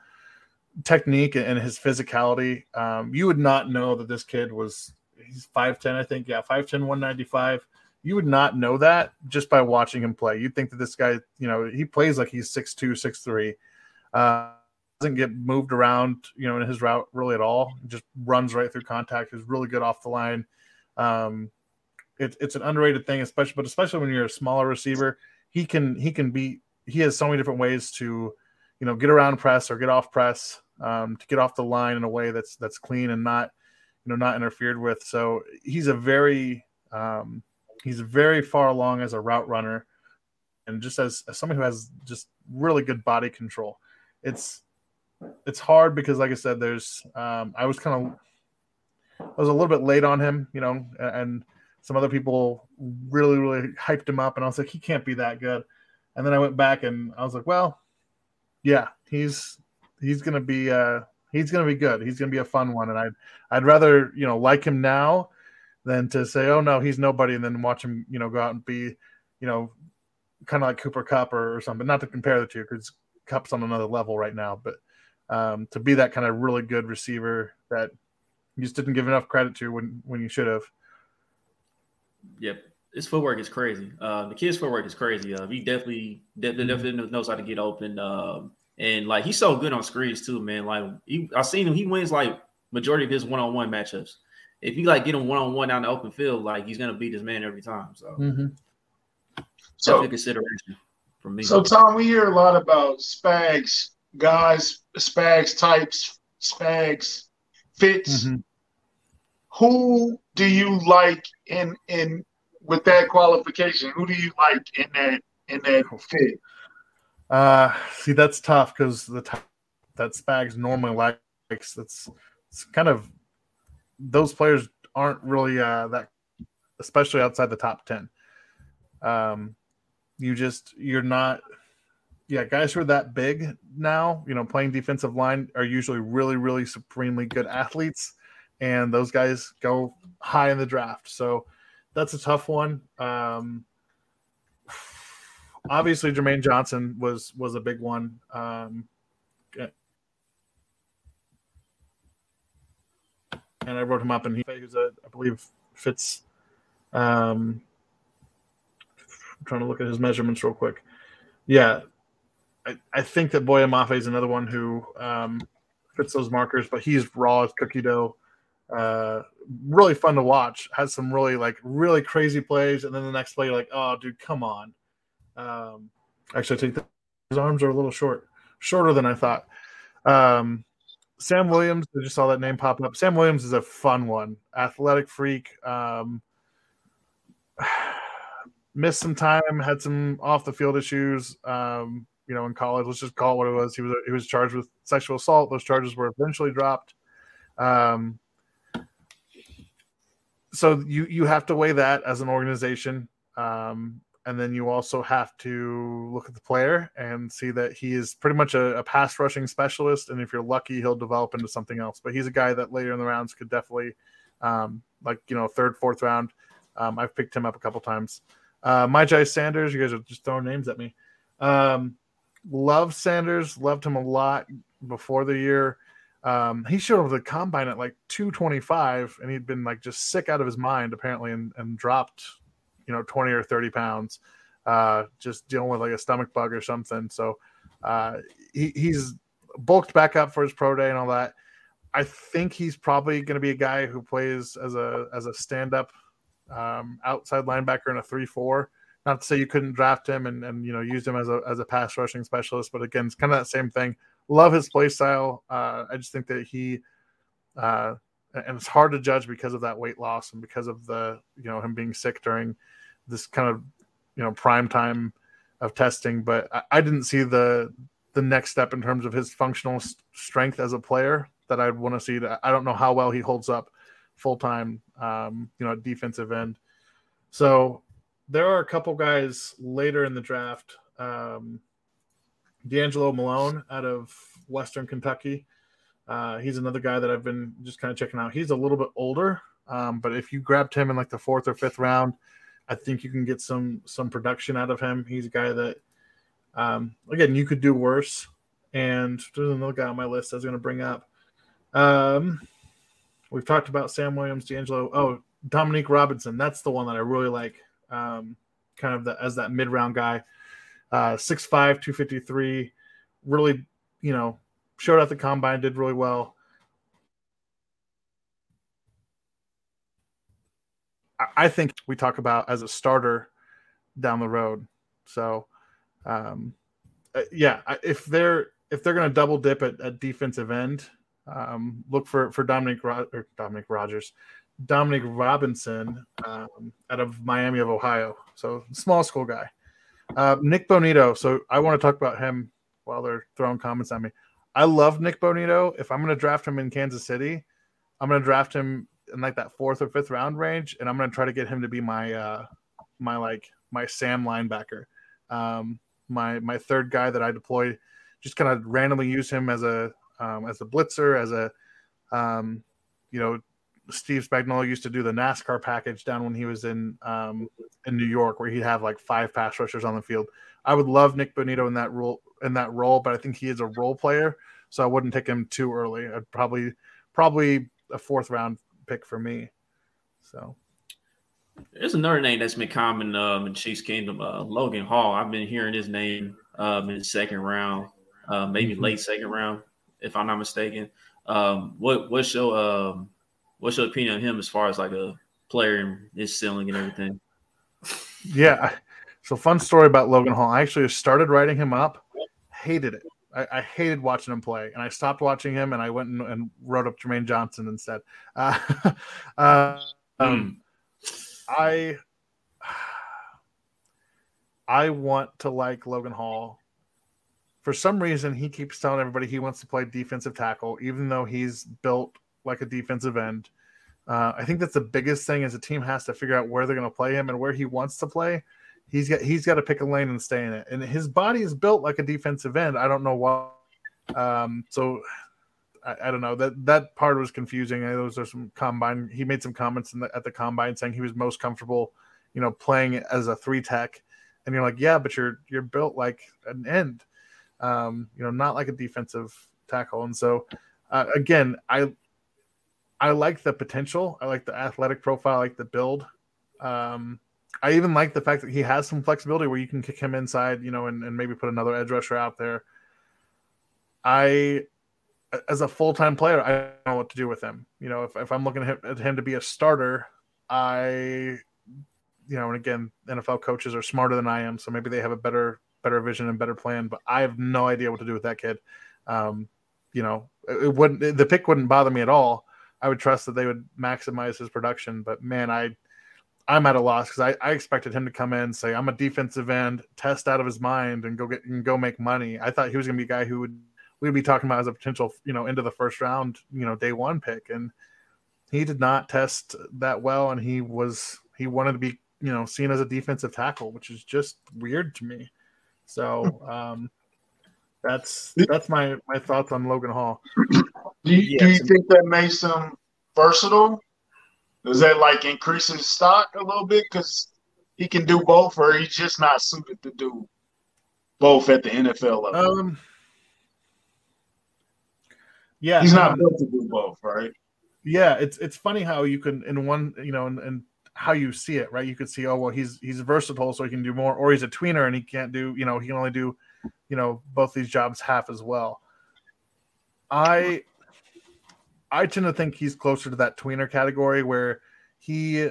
technique and his physicality, um, you would not know that this kid was. He's five ten, I think. Yeah, five ten, one ninety-five. You would not know that just by watching him play. You'd think that this guy, you know, he plays like he's six two, six three. Uh, doesn't get moved around, you know, in his route really at all. Just runs right through contact. He's really good off the line. Um, it, it's an underrated thing, especially, but especially when you're a smaller receiver, he can he can be he has so many different ways to, you know, get around press or get off press, um, to get off the line in a way that's that's clean and not, you know, not interfered with. So he's a very um, he's very far along as a route runner, and just as, as someone who has just really good body control. It's it's hard because, like I said, there's um, I was kind of. I was a little bit late on him, you know, and some other people really, really hyped him up. And I was like, he can't be that good. And then I went back and I was like, well, yeah, he's, he's going to be, uh, he's going to be good. He's going to be a fun one. And I'd, I'd rather, you know, like him now than to say, oh no, he's nobody. And then watch him, you know, go out and be, you know, kind of like Cooper Kupp or, or something, not to compare the two because Kupp's on another level right now, but um, to be that kind of really good receiver that, you just didn't give enough credit to when, when you should have. Yep. His footwork is crazy. Uh, the kid's footwork is crazy. Uh, he definitely, de- de- definitely knows how to get open. Um, and, like, he's so good on screens too, man. Like, he, I've seen him. He wins, like, majority of his one-on-one matchups. If you, like, get him one-on-one down the open field, like, he's going to beat his man every time. So, mm-hmm. so definitely consideration for me. So, Tom, we hear a lot about Spags, guys, Spags types, Spags, Fitz. Mm-hmm. Who do you like in in with that qualification? Who do you like in that in that fit? Uh, see, that's tough because the type that Spags normally likes, that's it's kind of those players aren't really uh, that, especially outside the top ten. Um, you just you're not, yeah. Guys who are that big now, you know, playing defensive line are usually really, really supremely good athletes. And those guys go high in the draft. So that's a tough one. Um, obviously, Jermaine Johnson was was a big one. Um, and I wrote him up, and he was, a, I believe, Fitz. Um, I'm trying to look at his measurements real quick. Yeah, I, I think that Boye Mafé is another one who um, fits those markers, but he's raw as cookie dough. Uh, really fun to watch. Has some really like really crazy plays, and then the next play, you're like, oh, dude, come on. Um, actually, I take that. His arms are a little short, shorter than I thought. Um, Sam Williams, I just saw that name pop up. Sam Williams is a fun one, athletic freak. Um, missed some time, had some off the field issues. Um, you know, in college, let's just call it what it was. He was he was charged with sexual assault. Those charges were eventually dropped. Um. So you, you have to weigh that as an organization, um, and then you also have to look at the player and see that he is pretty much a, a pass rushing specialist, and if you're lucky, he'll develop into something else. But he's a guy that later in the rounds could definitely, um, like, you know, third, fourth round. Um, I've picked him up a couple times. Uh, my Jai Sanders, you guys are just throwing names at me. Um, love Sanders, loved him a lot before the year. Um, he showed up with a combine at like two twenty-five, and he'd been like just sick out of his mind apparently, and, and dropped, you know, twenty or thirty pounds, uh, just dealing with like a stomach bug or something. So uh, he, he's bulked back up for his pro day and all that. I think he's probably going to be a guy who plays as a as a stand up um, outside linebacker in a three four. Not to say you couldn't draft him and and you know use him as a as a pass rushing specialist, but again, it's kind of that same thing. Love his play style. Uh, I just think that he, uh, and it's hard to judge because of that weight loss and because of the, you know, him being sick during this kind of, you know, prime time of testing. But I, I didn't see the the next step in terms of his functional s- strength as a player that I'd want to see. I don't know how well he holds up full time, um, you know, at defensive end. So there are a couple guys later in the draft. Um, D'Angelo Malone out of Western Kentucky. Uh, he's another guy that I've been just kind of checking out. He's a little bit older, um, but if you grabbed him in like the fourth or fifth round, I think you can get some some production out of him. He's a guy that, um, again, you could do worse. And there's another guy on my list I was going to bring up. Um, we've talked about Sam Williams, D'Angelo. Oh, Dominique Robinson. That's the one that I really like. um, kind of the, as that mid-round guy. Uh, six five, two fifty-three, really, you know, showed out the combine, did really well. I think we talk about as a starter down the road. So, um, yeah, if they're if they're going to double dip at, at defensive end, um, look for for Dominic Ro- or Dominic Rogers, Dominic Robinson um, out of Miami of Ohio. So small school guy, uh, Nik Bonitto. So I want to talk about him while they're throwing comments at me. I love Nik Bonitto. If I'm going to draft him in Kansas City, I'm going to draft him in like that fourth or fifth round range. And I'm going to try to get him to be my, uh, my, like my Sam linebacker. Um, my, my third guy that I deploy, just kind of randomly use him as a, um, as a blitzer, as a, um, you know, Steve Spagnuolo used to do the NASCAR package down when he was in, um, in New York, where he'd have like five pass rushers on the field. I would love Nik Bonitto in that role, in that role, but I think he is a role player. So I wouldn't take him too early. I'd probably, probably a fourth round pick for me. So there's another name that's been common um in Chiefs Kingdom, uh Logan Hall. I've been hearing his name um in the second round, uh maybe mm-hmm. late second round, if I'm not mistaken. Um what what's your um what's your opinion on him as far as like a player and his ceiling and everything? Yeah. So fun story about Logan Hall. I actually started writing him up, hated it. I hated watching him play, and I stopped watching him, and I went and, and wrote up Jermaine Johnson instead. Uh, uh, um, I I want to like Logan Hall. For some reason, he keeps telling everybody he wants to play defensive tackle, even though he's built like a defensive end. Uh, I think that's the biggest thing is a team has to figure out where they're going to play him and where he wants to play. He's got he's got to pick a lane and stay in it. And his body is built like a defensive end. I don't know why. Um, so I, I don't know. That that part was confusing. I, those are some combine. He made some comments in the, at the combine saying he was most comfortable, you know, playing as a three tech. And you're like, yeah, but you're you're built like an end, um, you know, not like a defensive tackle. And so uh, again, I I like the potential. I like the athletic profile. I like the build. Um, I even like the fact that he has some flexibility where you can kick him inside, you know, and, and maybe put another edge rusher out there. I, as a full-time player, I don't know what to do with him. You know, if, if I'm looking at him to be a starter, I, you know, and again, N F L coaches are smarter than I am, so maybe they have a better, better vision and better plan, but I have no idea what to do with that kid. Um, you know, it, it wouldn't, the pick wouldn't bother me at all. I would trust that they would maximize his production, but man, I, I'm at a loss because I, I expected him to come in and say, I'm a defensive end, test out of his mind and go get and go make money. I thought he was going to be a guy who would we'd be talking about as a potential, you know, into the first round, you know, day one pick. And he did not test that well. And he was he wanted to be, you know, seen as a defensive tackle, which is just weird to me. So um, that's that's my, my thoughts on Logan Hall. Do you, yes. do you think that makes him versatile? Does that, like, increase his stock a little bit? Because he can do both, or he's just not suited to do both at the N F L level? Um, yeah. He's not um, built to do both, right? Yeah, it's it's funny how you can, in one, you know, and, and how you see it, right? You could see, oh, well, he's he's versatile, so he can do more, or he's a tweener, and he can't do, you know, he can only do, you know, both these jobs half as well. I... I tend to think he's closer to that tweener category where he,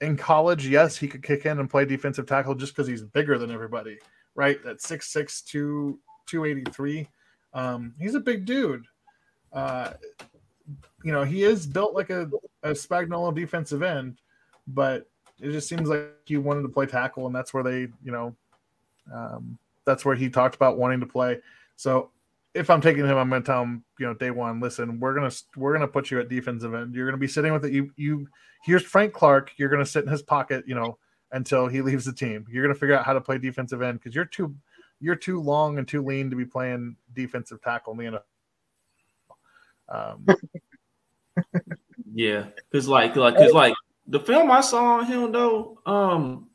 in college, yes, he could kick in and play defensive tackle just because he's bigger than everybody, right? That six six, two eighty-three. Um, he's a big dude. Uh, you know, he is built like a, a Spagnuolo defensive end, but it just seems like he wanted to play tackle, and that's where they, you know, um, that's where he talked about wanting to play. So, if I'm taking him, I'm going to tell him, you know, day one, listen, we're going to, we're going to put you at defensive end. You're going to be sitting with it. You, you, here's Frank Clark. You're going to sit in his pocket, you know, until he leaves the team. You're going to figure out how to play defensive end because you're too, you're too long and too lean to be playing defensive tackle in the N F L. Um, yeah. Cause like, like, cause like the film I saw on him though, um,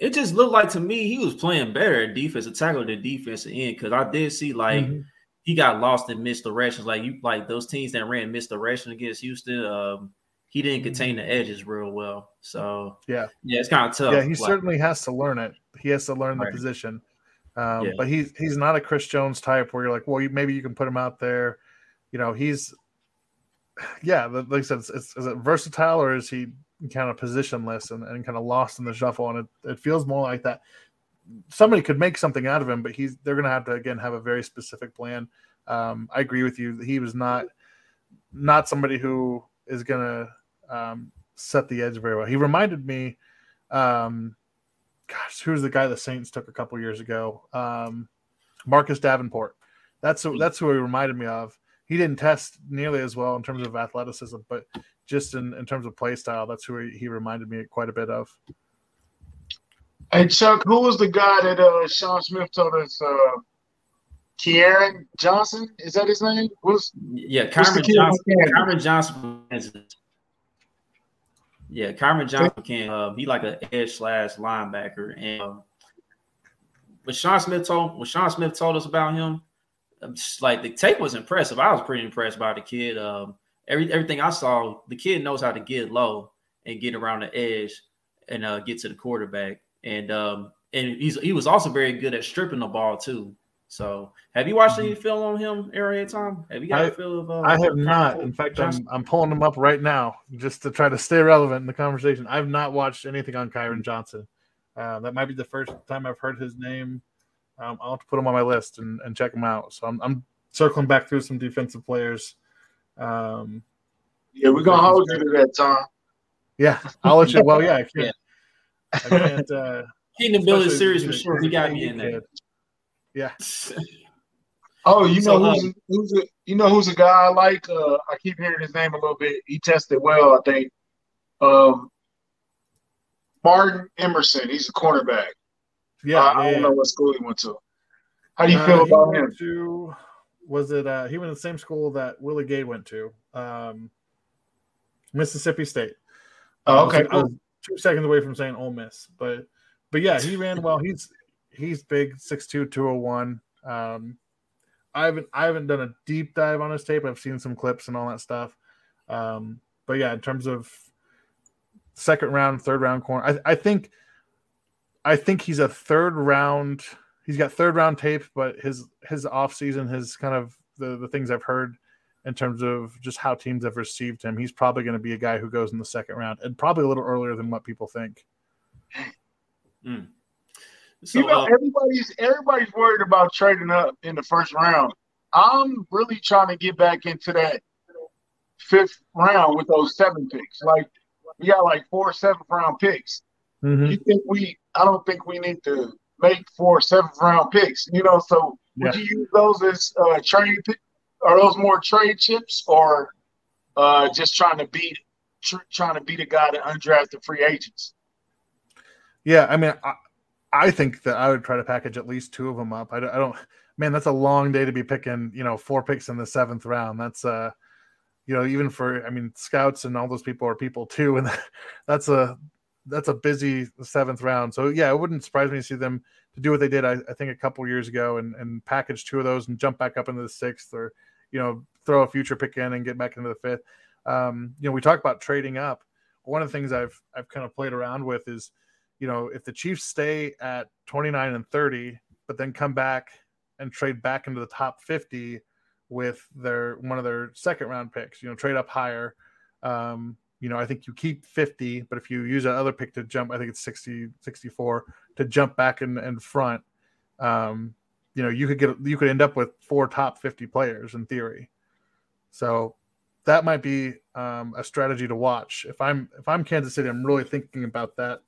it just looked like to me, he was playing better at defensive tackle than defensive end. Cause I did see like, mm-hmm. he got lost in misdirections, like you, like those teams that ran misdirection against Houston. Um, he didn't contain the edges real well. So, yeah, yeah, it's kind of tough. Yeah, he like, certainly has to learn it. He has to learn right. the position. Um, yeah. But he's, he's not a Chris Jones type where you're like, well, you, maybe you can put him out there. You know, he's – yeah, like I said, it's, it's, is it versatile or is he kind of positionless and, and kind of lost in the shuffle? And it, it feels more like that. Somebody could make something out of him, but he's they're going to have to, again, have a very specific plan. Um, I agree with you. He was not not somebody who is going to um, set the edge very well. He reminded me um, – gosh, who's the guy the Saints took a couple years ago? Um, Marcus Davenport. That's who, that's who he reminded me of. He didn't test nearly as well in terms of athleticism, but just in, in terms of play style, that's who he, he reminded me quite a bit of. Hey, Chuck, who was the guy that uh, Sean Smith told us? Uh, Kyron Johnson? Is that his name? What's, yeah, Kyron Johnson. Kyron Johnson. Yeah, Kyron Johnson can uh, be like an edge slash linebacker, and uh, what Sean Smith told what Sean Smith told us about him, just, like the tape was impressive. I was pretty impressed by the kid. Um, every everything I saw, the kid knows how to get low and get around the edge and uh, get to the quarterback, and um, and he's he was also very good at stripping the ball too. So, have you watched mm-hmm. any film on him, Arrowhead Tom? Have you got I, a feel of? Uh, I have not. In fact, Johnson? I'm I'm pulling him up right now just to try to stay relevant in the conversation. I've not watched anything on Kyron Johnson. Uh, that might be the first time I've heard his name. Um, I'll have to put him on my list and, and check him out. So I'm I'm circling back through some defensive players. Um, yeah, we're gonna hold you to that, Tom. Yeah, I'll let you. Well, yeah, I can't. Yeah. I can't. Uh, Kingdom Building series for sure. We got me in there. Yeah. Oh, you know so, who's, um, who's a, you know who's a guy I like. Uh, I keep hearing his name a little bit. He tested well, I think. Um, Martin Emerson. He's a cornerback. Yeah, uh, yeah, I don't know what school he went to. How do you feel uh, about him? To, was it uh, he went to the same school that Willie Gay went to? Um, Mississippi State. Oh, okay. I was, cool. I was two seconds away from saying Ole Miss, but but yeah, he ran well. He's He's big, six two, two oh one. Um, I haven't I haven't done a deep dive on his tape. I've seen some clips and all that stuff. Um, but yeah, in terms of second round, third round corner, I, I think I think he's a third round. He's got third round tape, but his his off season, his kind of the, the things I've heard in terms of just how teams have received him, he's probably going to be a guy who goes in the second round and probably a little earlier than what people think. Mm. So, you know, uh, everybody's everybody's worried about trading up in the first round. I'm really trying to get back into that fifth round with those seven picks. Like we got like four seventh round picks. Mm-hmm. You think we? I don't think we need to make four seventh round picks. You know, so yeah. Would you use those as uh, trade? Are those more trade chips or uh, just trying to beat tr- trying to beat a guy to undrafted free agents? Yeah, I mean. I- I think that I would try to package at least two of them up. I don't, I don't, man, that's a long day to be picking, you know, four picks in the seventh round. That's uh, you know, even for, I mean, scouts and all those people are people too. And that's a, that's a busy seventh round. So yeah, it wouldn't surprise me to see them to do what they did. I, I think a couple years ago and, and package two of those and jump back up into the sixth or, you know, throw a future pick in and get back into the fifth. Um, you know, we talk about trading up. One of the things I've, I've kind of played around with is, you know, if the Chiefs stay at twenty-nine and thirty, but then come back and trade back into the top fifty with their one of their second round picks, you know, trade up higher. Um, you know, I think you keep fifty, but if you use that other pick to jump, I think it's sixty, sixty-four to jump back in, in front. Um, you know, you could get you could end up with four top fifty players in theory. So that might be um, a strategy to watch. If I'm if I'm Kansas City, I'm really thinking about that.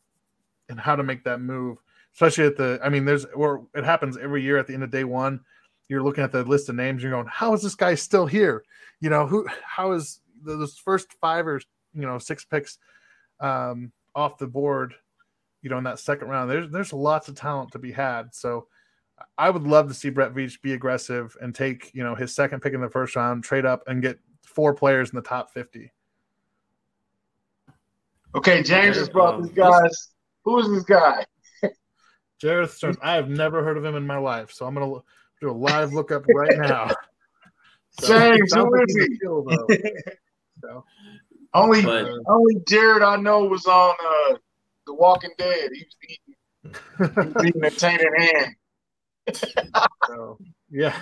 And how to make that move, especially at the, I mean, there's, or it happens every year at the end of day one, you're looking at the list of names, you're going, how is this guy still here? You know, who, how is those first five or, you know, six picks um, off the board, you know, in that second round, there's, there's lots of talent to be had. So I would love to see Brett Veach be aggressive and take, you know, his second pick in the first round, trade up and get four players in the top fifty. Okay. James has brought these guys. Who is this guy? Jareth Stern. I have never heard of him in my life, so I'm going to do a live lookup right now. So, James, who is he? Deal, so. Only but, only Jared I know was on uh, The Walking Dead. He was eating, he was eating a tainted hand. So, yeah.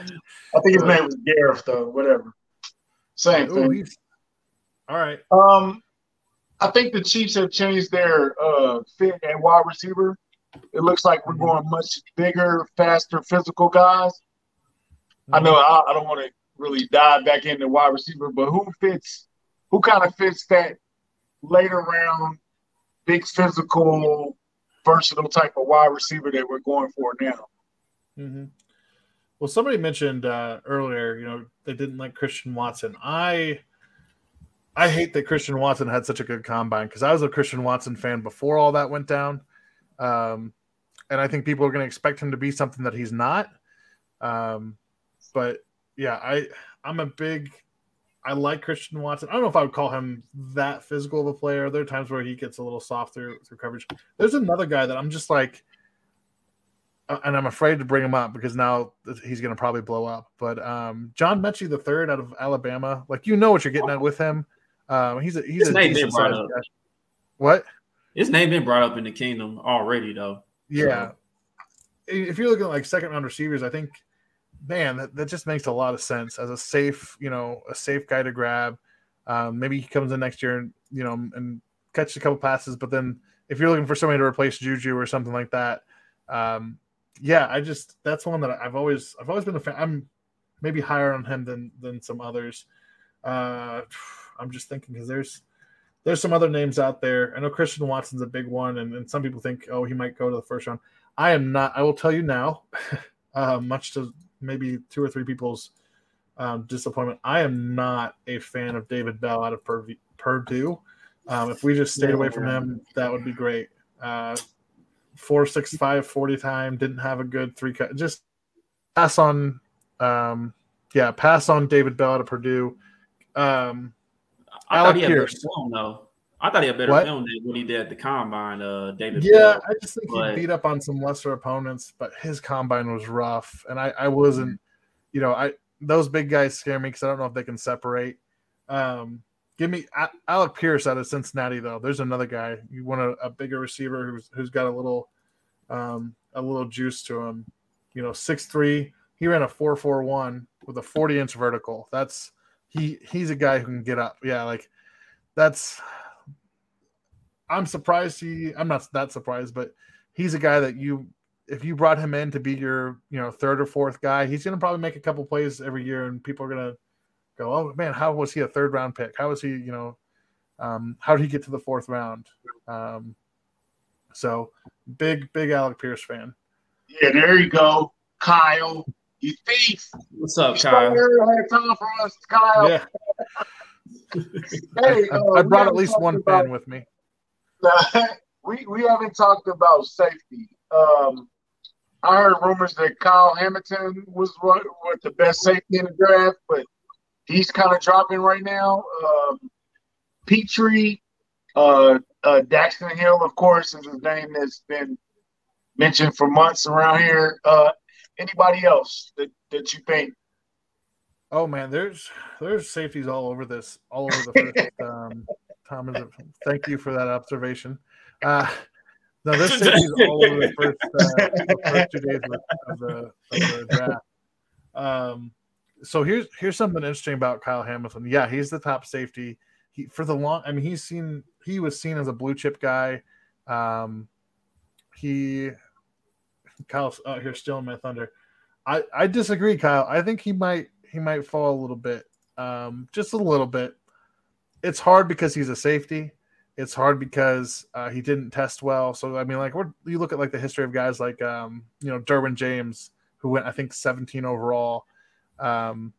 I think his uh, name was Gareth, though, whatever. Same ooh, thing. All right. Um, I think the Chiefs have changed their uh, fit and wide receiver. It looks like we're going much bigger, faster, physical guys. I know I, I don't want to really dive back into wide receiver, but who fits – who kind of fits that later round, big physical, versatile type of wide receiver that we're going for now? Mm-hmm. Well, somebody mentioned uh, earlier, you know, they didn't like Christian Watson. I – I hate that Christian Watson had such a good combine because I was a Christian Watson fan before all that went down. Um, and I think people are going to expect him to be something that he's not. Um, but, yeah, I, I'm a big – I like Christian Watson. I don't know if I would call him that physical of a player. There are times where he gets a little soft through, through coverage. There's another guy that I'm just like – and I'm afraid to bring him up because now he's going to probably blow up. But um, John Mechie the third out of Alabama, like you know what you're getting at with him. Um, he's a he's his a decent sized guy. What? His name been brought up in the Kingdom already, though. Yeah. So. If you're looking at like second round receivers, I think, man, that, that just makes a lot of sense as a safe, you know, a safe guy to grab. Um, maybe he comes in next year and you know and catches a couple passes, but then if you're looking for somebody to replace Juju or something like that, um, yeah, I just that's one that I've always I've always been a fan. I'm maybe higher on him than than some others. Uh, I'm just thinking because there's there's some other names out there. I know Christian Watson's a big one, and, and some people think, oh, he might go to the first round. I am not. I will tell you now, uh, much to maybe two or three people's um, disappointment, I am not a fan of David Bell out of Purv- Purdue. Um, if we just stayed away from him, that would be great. Uh, four six five, forty time, didn't have a good three cut. Just pass on, um, yeah, pass on David Bell out of Purdue. Um, I Alec thought he had Pierce. A better film, though. I thought he had a better what? film than what he did at the combine, uh, David. Yeah, Bell. I just think but... he beat up on some lesser opponents, but his combine was rough. And I, I wasn't, you know, I those big guys scare me because I don't know if they can separate. Um, give me I, Alec Pierce out of Cincinnati, though. There's another guy. You want a, a bigger receiver who's who's got a little um, a little juice to him. You know, six three. He ran a four four one with a forty-inch vertical. That's He he's a guy who can get up. Yeah, like that's – I'm surprised he – I'm not that surprised, but he's a guy that you – if you brought him in to be your, you know, third or fourth guy, he's going to probably make a couple plays every year, and people are going to go, oh, man, how was he a third-round pick? How was he, you know um, – how did he get to the fourth round? Um, so big, big Alec Pierce fan. Yeah, there you go, Kyle. You thief. What's up, Kyle? Arrowhead Tom for us, Kyle. Yeah. hey, I, uh, I brought at least one about, fan with me. Uh, we we haven't talked about safety. Um, I heard rumors that Kyle Hamilton was what, what the best safety in the draft, but he's kind of dropping right now. Um, Petrie, uh, uh, Daxton Hill, of course, is his name that's been mentioned for months around here. Uh, Anybody else that, that you think? Oh man, there's there's safeties all over this, all over the first. um, Tom is a, thank you for that observation. Uh, no, there's safeties all over the first, uh, the first two days of the, of the draft. Um, so here's here's something interesting about Kyle Hamilton. Yeah, he's the top safety. He for the long. I mean, he's seen he was seen as a blue chip guy. Um, he. Kyle's out here stealing my thunder. I, I disagree, Kyle. I think he might he might fall a little bit, um, just a little bit. It's hard because he's a safety. It's hard because uh, he didn't test well. So I mean, like we're, you look at like the history of guys like um, you know Derwin James, who went I think seventeen overall. Um,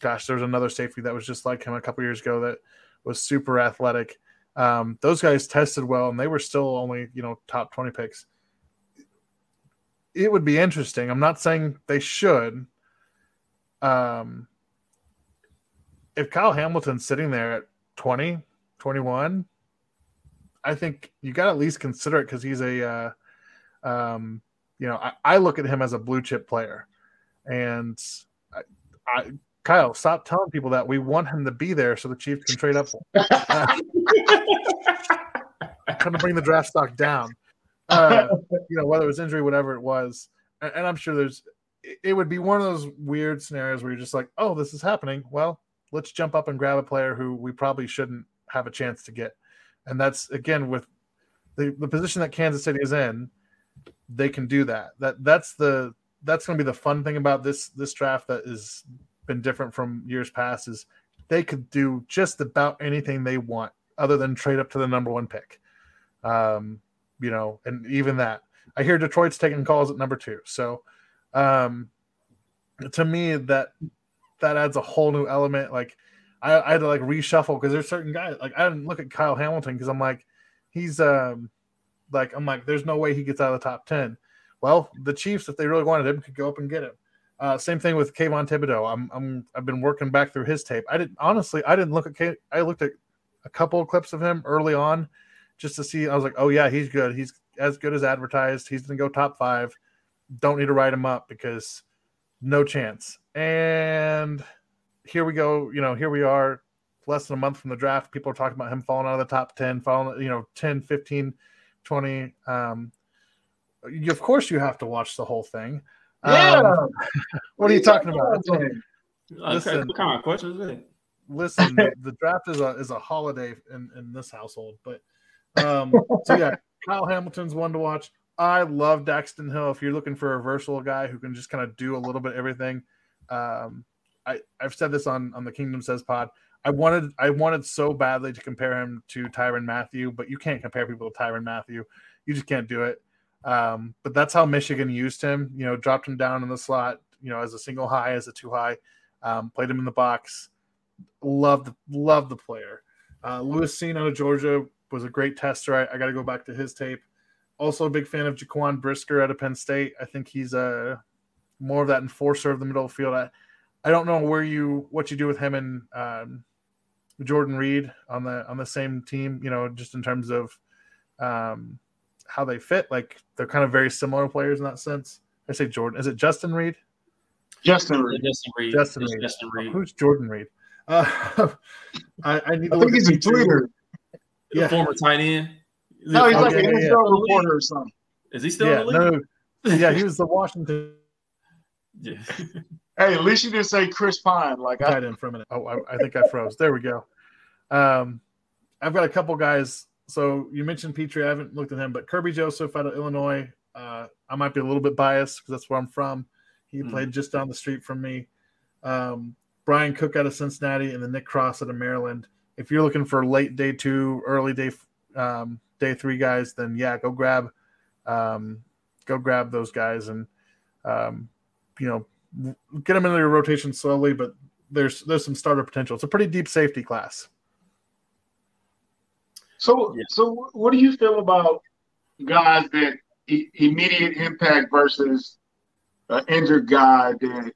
gosh, there's another safety that was just like him a couple years ago that was super athletic. Um, those guys tested well, and they were still only you know top twenty picks. It would be interesting. I'm not saying they should. Um, if Kyle Hamilton's sitting there at twenty, twenty-one, I think you got to at least consider it because he's a, uh, um, you know, I, I look at him as a blue chip player. And I, I, Kyle, stop telling people that. We want him to be there so the Chiefs can trade up for him. Uh, trying to bring the draft stock down. Uh, you know, whether it was injury, whatever it was. And, and I'm sure there's – it would be one of those weird scenarios where you're just like, oh, this is happening. Well, let's jump up and grab a player who we probably shouldn't have a chance to get. And that's, again, with the, the position that Kansas City is in, they can do that. That that's the that's going to be the fun thing about this this draft that has been different from years past is they could do just about anything they want other than trade up to the number one pick. Um, you know, and even that. I hear Detroit's taking calls at number two. So um, to me, that that adds a whole new element. Like I, I had to like reshuffle because there's certain guys. Like I didn't look at Kyle Hamilton because I'm like, he's um, like I'm like, there's no way he gets out of the top ten. Well, the Chiefs, if they really wanted him, could go up and get him. Uh, same thing with Kayvon Thibodeau. I'm I'm I've been working back through his tape. I didn't honestly. I didn't look at. Kay, I looked at a couple of clips of him early on, just to see. I was like, oh yeah, he's good. He's as good as advertised. He's gonna go top five. Don't need to write him up because no chance. And here we go. You know, here we are, less than a month from the draft. People are talking about him falling out of the top ten, falling, you know, ten, fifteen, twenty. Um, you, of course, you have to watch the whole thing. Yeah. Um, what are you talking about? Listen, what kind of question is it? Listen, the, the draft is a is a holiday in, in this household. But um, so yeah, Kyle Hamilton's one to watch. I love Daxton Hill. If you're looking for a versatile guy who can just kind of do a little bit of everything, um, I I've said this on on the Kingdom Says pod. I wanted I wanted so badly to compare him to Tyrann Mathieu, but you can't compare people to Tyrann Mathieu. You just can't do it. Um, but that's how Michigan used him, you know, dropped him down in the slot, you know, as a single high, as a two high, um, played him in the box. Loved, loved the player. Uh, Lewis Cine out of Georgia was a great tester. I, I got to go back to his tape. Also a big fan of Jaquan Brisker out of Penn State. I think he's a more of that enforcer of the middle of the field. I, I don't know where you, what you do with him and, um, Jordan Reed on the, on the same team, you know, just in terms of, um, how they fit. Like they're kind of very similar players in that sense. I say Jordan. Is it Justin Reid? Justin Reid. Justin Reid. Justin Reid. Justin Reid. Oh, who's Jordan Reid? Uh, I, I need. I to think he's a tweeter. Yeah. Former tight end. He no, he's oh, like yeah, an yeah, N F L yeah. reporter or something. Is he still yeah, in the league? No, yeah, he was the Washington. Yeah. Hey, at least you didn't say Chris Pine. Like I didn't for a minute. Oh, I, I think I froze. There we go. Um, I've got a couple guys. So you mentioned Petrie. I haven't looked at him, but Kirby Joseph out of Illinois. Uh, I might be a little bit biased because that's where I'm from. He mm-hmm. played just down the street from me. Um, Brian Cook out of Cincinnati and then Nick Cross out of Maryland. If you're looking for late day two, early day um, day three guys, then yeah, go grab um, go grab those guys and um, you know get them into your rotation slowly. But there's there's some starter potential. It's a pretty deep safety class. So, yeah. so what do you feel about guys that e- immediate impact versus an injured guy that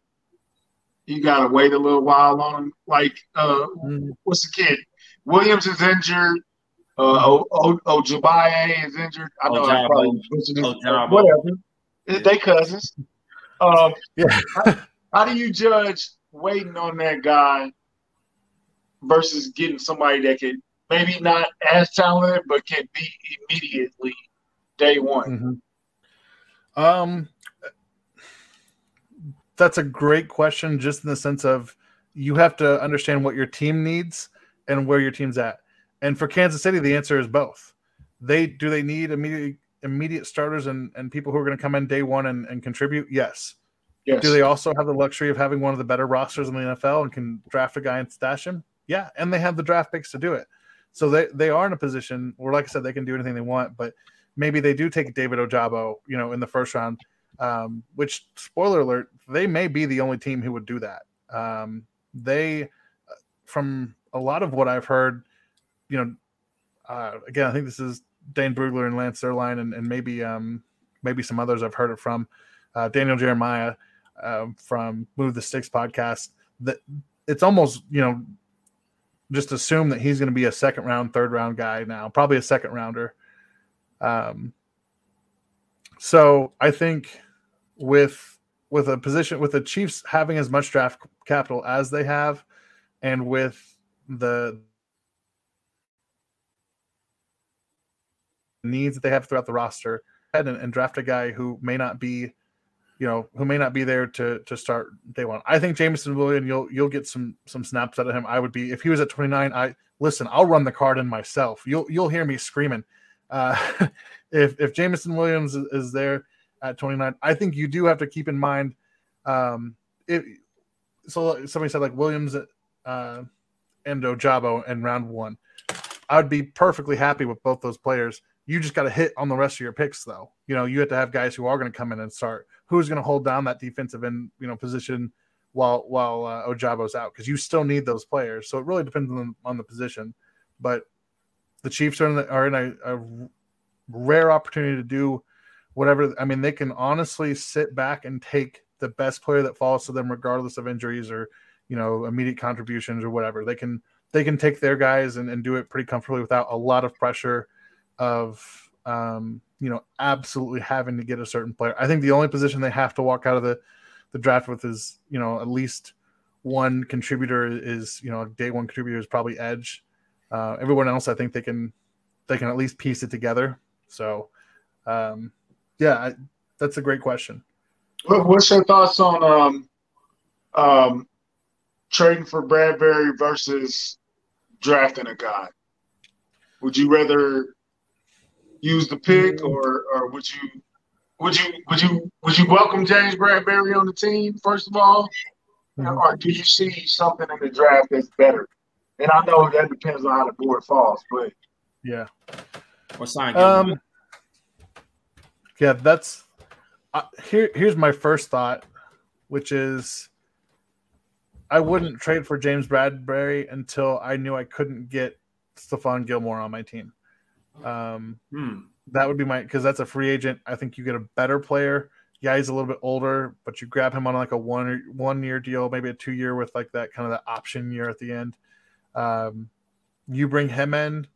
you got to wait a little while on? Like, uh, mm-hmm. what's the kid? Williams is injured. Uh, Ojabaye is injured. I know I probably whatever. Yeah. They cousins. Um, yeah. how, how do you judge waiting on that guy versus getting somebody that can – maybe not as talented, but can be immediately day one. Mm-hmm. Um, that's a great question, just in the sense of you have to understand what your team needs and where your team's at. And for Kansas City, the answer is both. They do they need immediate immediate starters and, and people who are going to come in day one and, and contribute? Yes. Yes. Do they also have the luxury of having one of the better rosters in the N F L and can draft a guy and stash him? Yeah, and they have the draft picks to do it. So they, they are in a position where, like I said, they can do anything they want, but maybe they do take David Ojabo, you know, in the first round, um, which, spoiler alert, they may be the only team who would do that. Um, they, from a lot of what I've heard, you know, uh, again, I think this is Dane Brugler and Lance Zierlein and, and maybe um, maybe some others I've heard it from, uh, Daniel Jeremiah uh, from Move the Sticks podcast, that it's almost, you know, just assume that he's going to be a second round, third round guy now, probably a second rounder. Um, so I think with with a position with the Chiefs having as much draft capital as they have, and with the needs that they have throughout the roster, and, and draft a guy who may not be, you know, who may not be there to to start day one. I think Jameson Williams, you'll you'll get some some snaps out of him. I would be if he was at twenty-nine. I listen. I'll run the card in myself. You'll you'll hear me screaming. Uh, if if Jameson Williams is, is there at twenty-nine, I think you do have to keep in mind. Um, it, so somebody said like Williams uh, and Ojabo in round one. I would be perfectly happy with both those players. You just got to hit on the rest of your picks, though. You know, you have to have guys who are going to come in and start. Who's going to hold down that defensive end, you know, position while while uh, Ojabo's out? Because you still need those players. So it really depends on, on the position. But the Chiefs are in, the, are in a, a rare opportunity to do whatever. I mean, they can honestly sit back and take the best player that falls to them, regardless of injuries or, you know, immediate contributions or whatever. They can they can take their guys and, and do it pretty comfortably without a lot of pressure of um you know absolutely having to get a certain player. I think the only position they have to walk out of the the draft with is, you know, at least one contributor is, you know, day one contributor is probably edge. Uh everyone else, I think they can they can at least piece it together. So um yeah I, that's a great question. What's your thoughts on um um trading for Bradberry versus drafting a guy? Would you rather use the pick, or or would you would you would you would you welcome James Bradberry on the team first of all, mm-hmm. or do you see something in the draft that's better? And I know that depends on how the board falls, but yeah, or sign. Um, yeah, that's uh, here. Here's my first thought, which is I wouldn't trade for James Bradberry until I knew I couldn't get Stephon Gilmore on my team. Um, hmm. That would be my, because that's a free agent. I think you get a better player. Yeah, he's a little bit older, but you grab him on like a one or one year deal, maybe a two year with like that kind of the option year at the end. Um, you bring him in,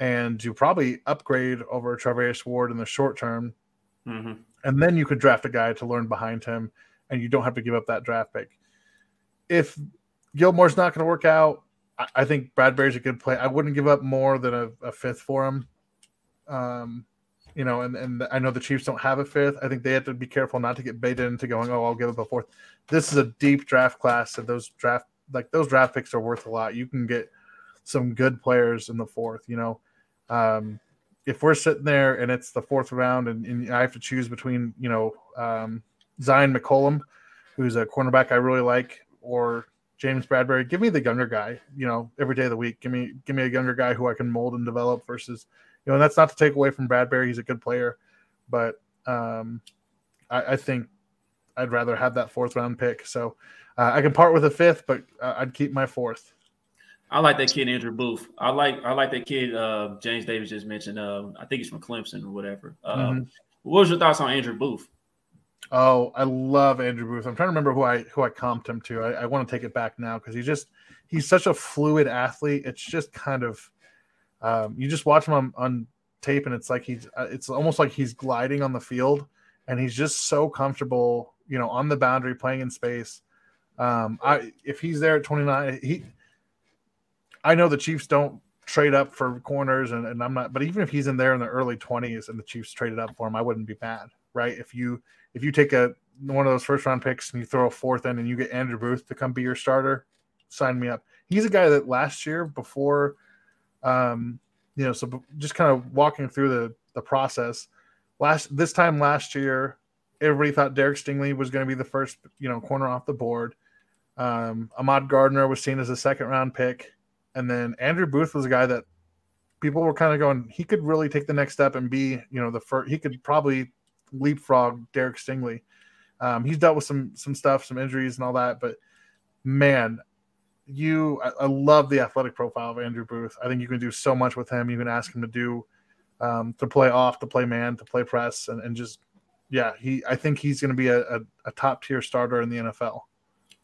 and you probably upgrade over Travarius Ward in the short term, mm-hmm. and then you could draft a guy to learn behind him, and you don't have to give up that draft pick. If Gilmore's not going to work out, I think Bradberry's a good play. I wouldn't give up more than a, a fifth for him. Um, you know, and, and I know the Chiefs don't have a fifth. I think they have to be careful not to get baited into going, oh, I'll give up a fourth. This is a deep draft class, and those draft like those draft picks are worth a lot. You can get some good players in the fourth, you know. Um, if we're sitting there and it's the fourth round and, and I have to choose between, you know, um, Zion McCollum, who's a cornerback I really like, or James Bradberry, give me the younger guy, you know, every day of the week. Give me give me a younger guy who I can mold and develop versus, you know, and that's not to take away from Bradberry. He's a good player. But um, I, I think I'd rather have that fourth round pick. So uh, I can part with a fifth, but uh, I'd keep my fourth. I like that kid, Andrew Booth. I like I like that kid uh, James Davis just mentioned. Uh, I think he's from Clemson or whatever. Uh, mm-hmm. What was your thoughts on Andrew Booth? Oh, I love Andrew Booth. I'm trying to remember who I who I comped him to. I, I want to take it back now because he's just he's such a fluid athlete. It's just kind of um, you just watch him on, on tape, and it's like he's it's almost like he's gliding on the field, and he's just so comfortable, you know, on the boundary, playing in space. Um, I if he's there at twenty-nine, he I know the Chiefs don't trade up for corners, and, and I'm not. But even if he's in there in the early twenties and the Chiefs traded up for him, I wouldn't be mad, right? If you If you take a one of those first round picks and you throw a fourth in and you get Andrew Booth to come be your starter, sign me up. He's a guy that last year before, um, you know, so just kind of walking through the, the process last this time last year, everybody thought Derek Stingley was going to be the first, you know, corner off the board. Um, Ahmad Gardner was seen as a second round pick. And then Andrew Booth was a guy that people were kind of going, he could really take the next step and be, you know, the first, he could probably leapfrog Derek Stingley. Um, he's dealt with some some stuff, some injuries and all that, but man, you I, I love the athletic profile of Andrew Booth. I think you can do so much with him. You can ask him to do um, to play off, to play man, to play press, and, and just yeah, he I think he's going to be a, a, a top tier starter in the N F L.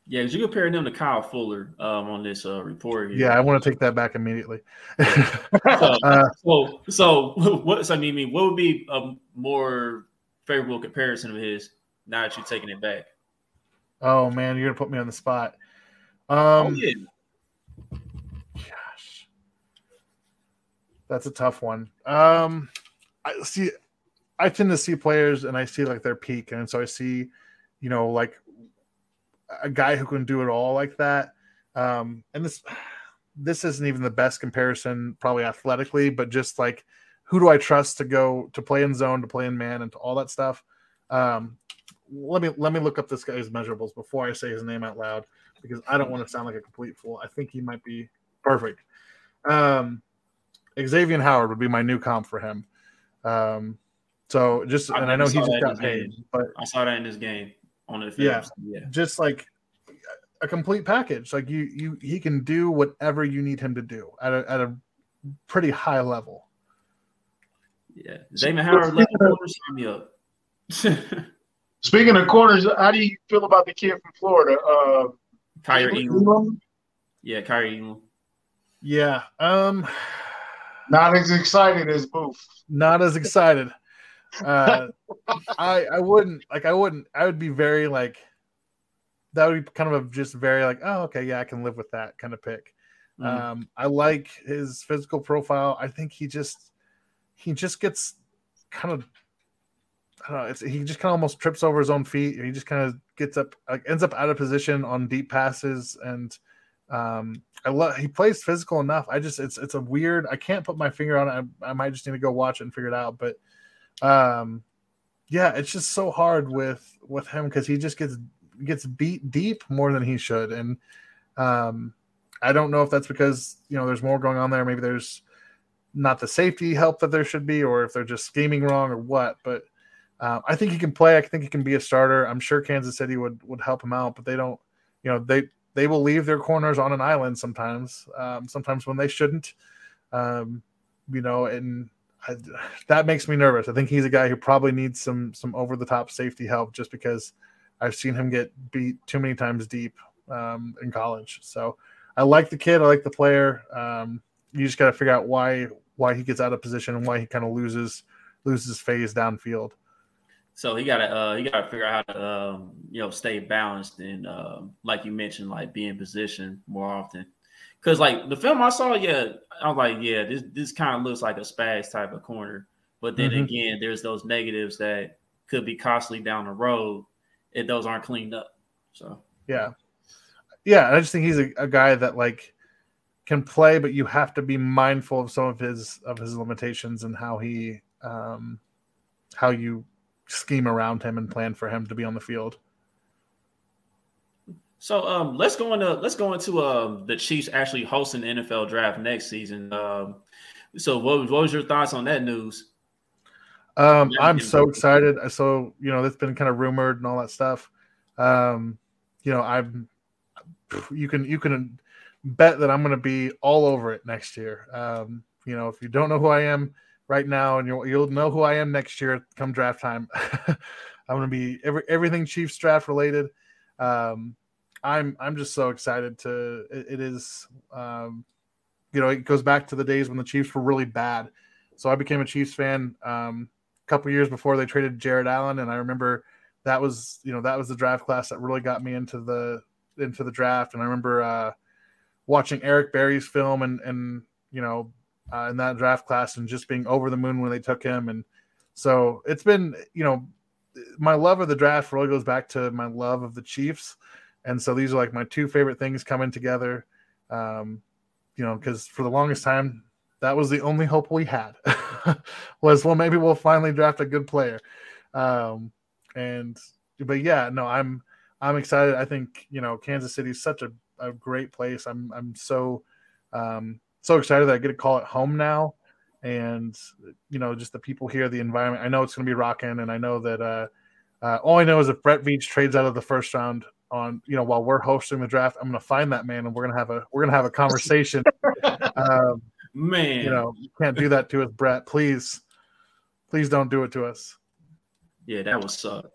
Yeah, because you comparing him to Kyle Fuller um, on this uh, report here. Yeah, I want to take that back immediately. so, uh, so, so what? So I mean, what would be a more favorable comparison of his now that you're taking it back? Oh man, you're gonna put me on the spot. Um, oh, yeah. Gosh, that's a tough one. Um, I see. I tend to see players, and I see like their peak, and so I see, you know, like a guy who can do it all like that. Um, and this, this isn't even the best comparison, probably athletically, but just like who do I trust to go to play in zone, to play in man, and to all that stuff. Um, let me let me look up this guy's measurables before I say his name out loud, because I don't want to sound like a complete fool. I think he might be perfect. Um, Xavier Howard would be my new comp for him. Um, so just I and I know he just got paid, game. But I saw that in this game on the field. Yeah, yeah, just like a complete package. Like you, you, he can do whatever you need him to do at a, at a pretty high level. Yeah, Xavier Howard left corners sign me up. Speaking of corners, how do you feel about the kid from Florida? Uh, Kyrie Elam. Yeah, Kyrie Elam. Yeah. Um, not as excited as Booth. Not as excited. Uh, I I wouldn't like I wouldn't I would be very like that would be kind of a just very like oh okay yeah I can live with that kind of pick. Mm-hmm. Um, I like his physical profile. I think he just he just gets kind of. I don't know, it's, he just kind of almost trips over his own feet. He just kind of gets up, like, ends up out of position on deep passes, and um, I love. He plays physical enough. I just, it's, it's a weird. I can't put my finger on it. I, I might just need to go watch it and figure it out. But um, yeah, it's just so hard with with him because he just gets gets beat deep more than he should, and um, I don't know if that's because you know there's more going on there. Maybe there's not the safety help that there should be, or if they're just scheming wrong or what, but. Uh, I think he can play. I think he can be a starter. I'm sure Kansas City would, would help him out, but they don't, you know, they, they will leave their corners on an island sometimes, um, sometimes when they shouldn't, um, you know, and I, that makes me nervous. I think he's a guy who probably needs some, some over the top safety help just because I've seen him get beat too many times deep um, in college. So I like the kid. I like the player. Um, you just got to figure out why, why he gets out of position and why he kind of loses, loses phase downfield. So he gotta uh, he gotta figure out how to um, you know stay balanced and uh, like you mentioned, like be in position more often. Cause like the film I saw, yeah, I was like, yeah, this this kind of looks like a spaz type of corner. But then mm-hmm. again, there's those negatives that could be costly down the road if those aren't cleaned up. So yeah, yeah, I just think he's a, a guy that like can play, but you have to be mindful of some of his of his limitations and how he um, how you. Scheme around him and plan for him to be on the field. So um, let's go into let's go into uh, the Chiefs actually hosting the N F L draft next season. Um, so what, what was your thoughts on that news? Um, I'm so excited. So you know that's been kind of rumored and all that stuff. Um, you know I'm you can you can bet that I'm going to be all over it next year. Um, you know if you don't know who I am. Right now, and you'll you'll know who I am next year come draft time. I'm gonna be every everything Chiefs draft related. Um, I'm I'm just so excited to it, it is um, you know it goes back to the days when the Chiefs were really bad. So I became a Chiefs fan um, a couple years before they traded Jared Allen, and I remember that was you know that was the draft class that really got me into the into the draft. And I remember uh, watching Eric Berry's film and and you know. Uh, in that draft class and just being over the moon when they took him. And so it's been, you know, my love of the draft really goes back to my love of the Chiefs. And so these are like my two favorite things coming together. Um, you know, because for the longest time, that was the only hope we had was, well, maybe we'll finally draft a good player. Um, and, but yeah, no, I'm, I'm excited. I think, you know, Kansas City is such a, a great place. I'm, I'm so, um, So excited that I get to call it home now, and you know just the people here, the environment. I know it's going to be rocking, and I know that uh, uh, all I know is if Brett Veach trades out of the first round on you know while we're hosting the draft, I'm going to find that man, and we're going to have a we're going to have a conversation. um, man, you know you can't do that to us, Brett. Please, please don't do it to us. Yeah, that would suck.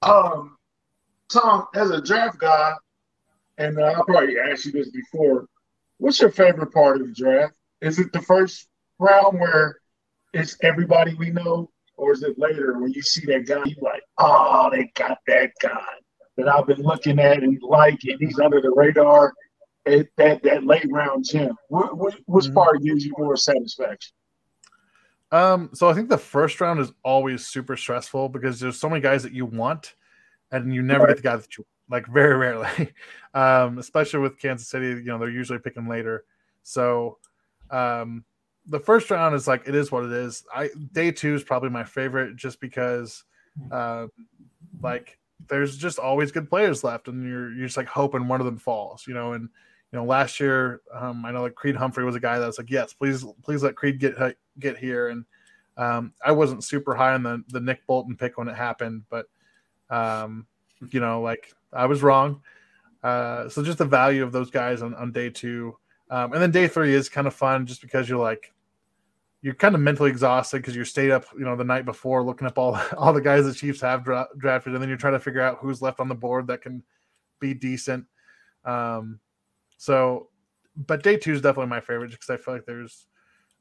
Um, Tom, as a draft guy, and uh, I probably asked you this before. What's your favorite part of the draft? Is it the first round where it's everybody we know, or is it later when you see that guy, you're like, oh, they got that guy? that I've been looking at and like, and he's under the radar. It, that that late round gem. What, what, which mm-hmm. part gives you more satisfaction? Um, so I think the first round is always super stressful because there's so many guys that you want, and you never right. get the guy that you want. Like very rarely, um, especially with Kansas City. You know they're usually picking later. So um, the first round is like it is what it is. I day two is probably my favorite just because, uh, like there's just always good players left, and you're you're just like hoping one of them falls. You know and. You know, last year, um, I know like Creed Humphrey was a guy that was like, yes, please, please let Creed get get here. And um, I wasn't super high on the, the Nick Bolton pick when it happened, but um, you know, like I was wrong. Uh, so just the value of those guys on, on day two, um, and then day three is kind of fun just because you're like, you're kind of mentally exhausted because you stayed up, you know, the night before looking up all all the guys the Chiefs have dra- drafted, and then you're trying to figure out who's left on the board that can be decent. Um, So, but day two is definitely my favorite because I feel like there's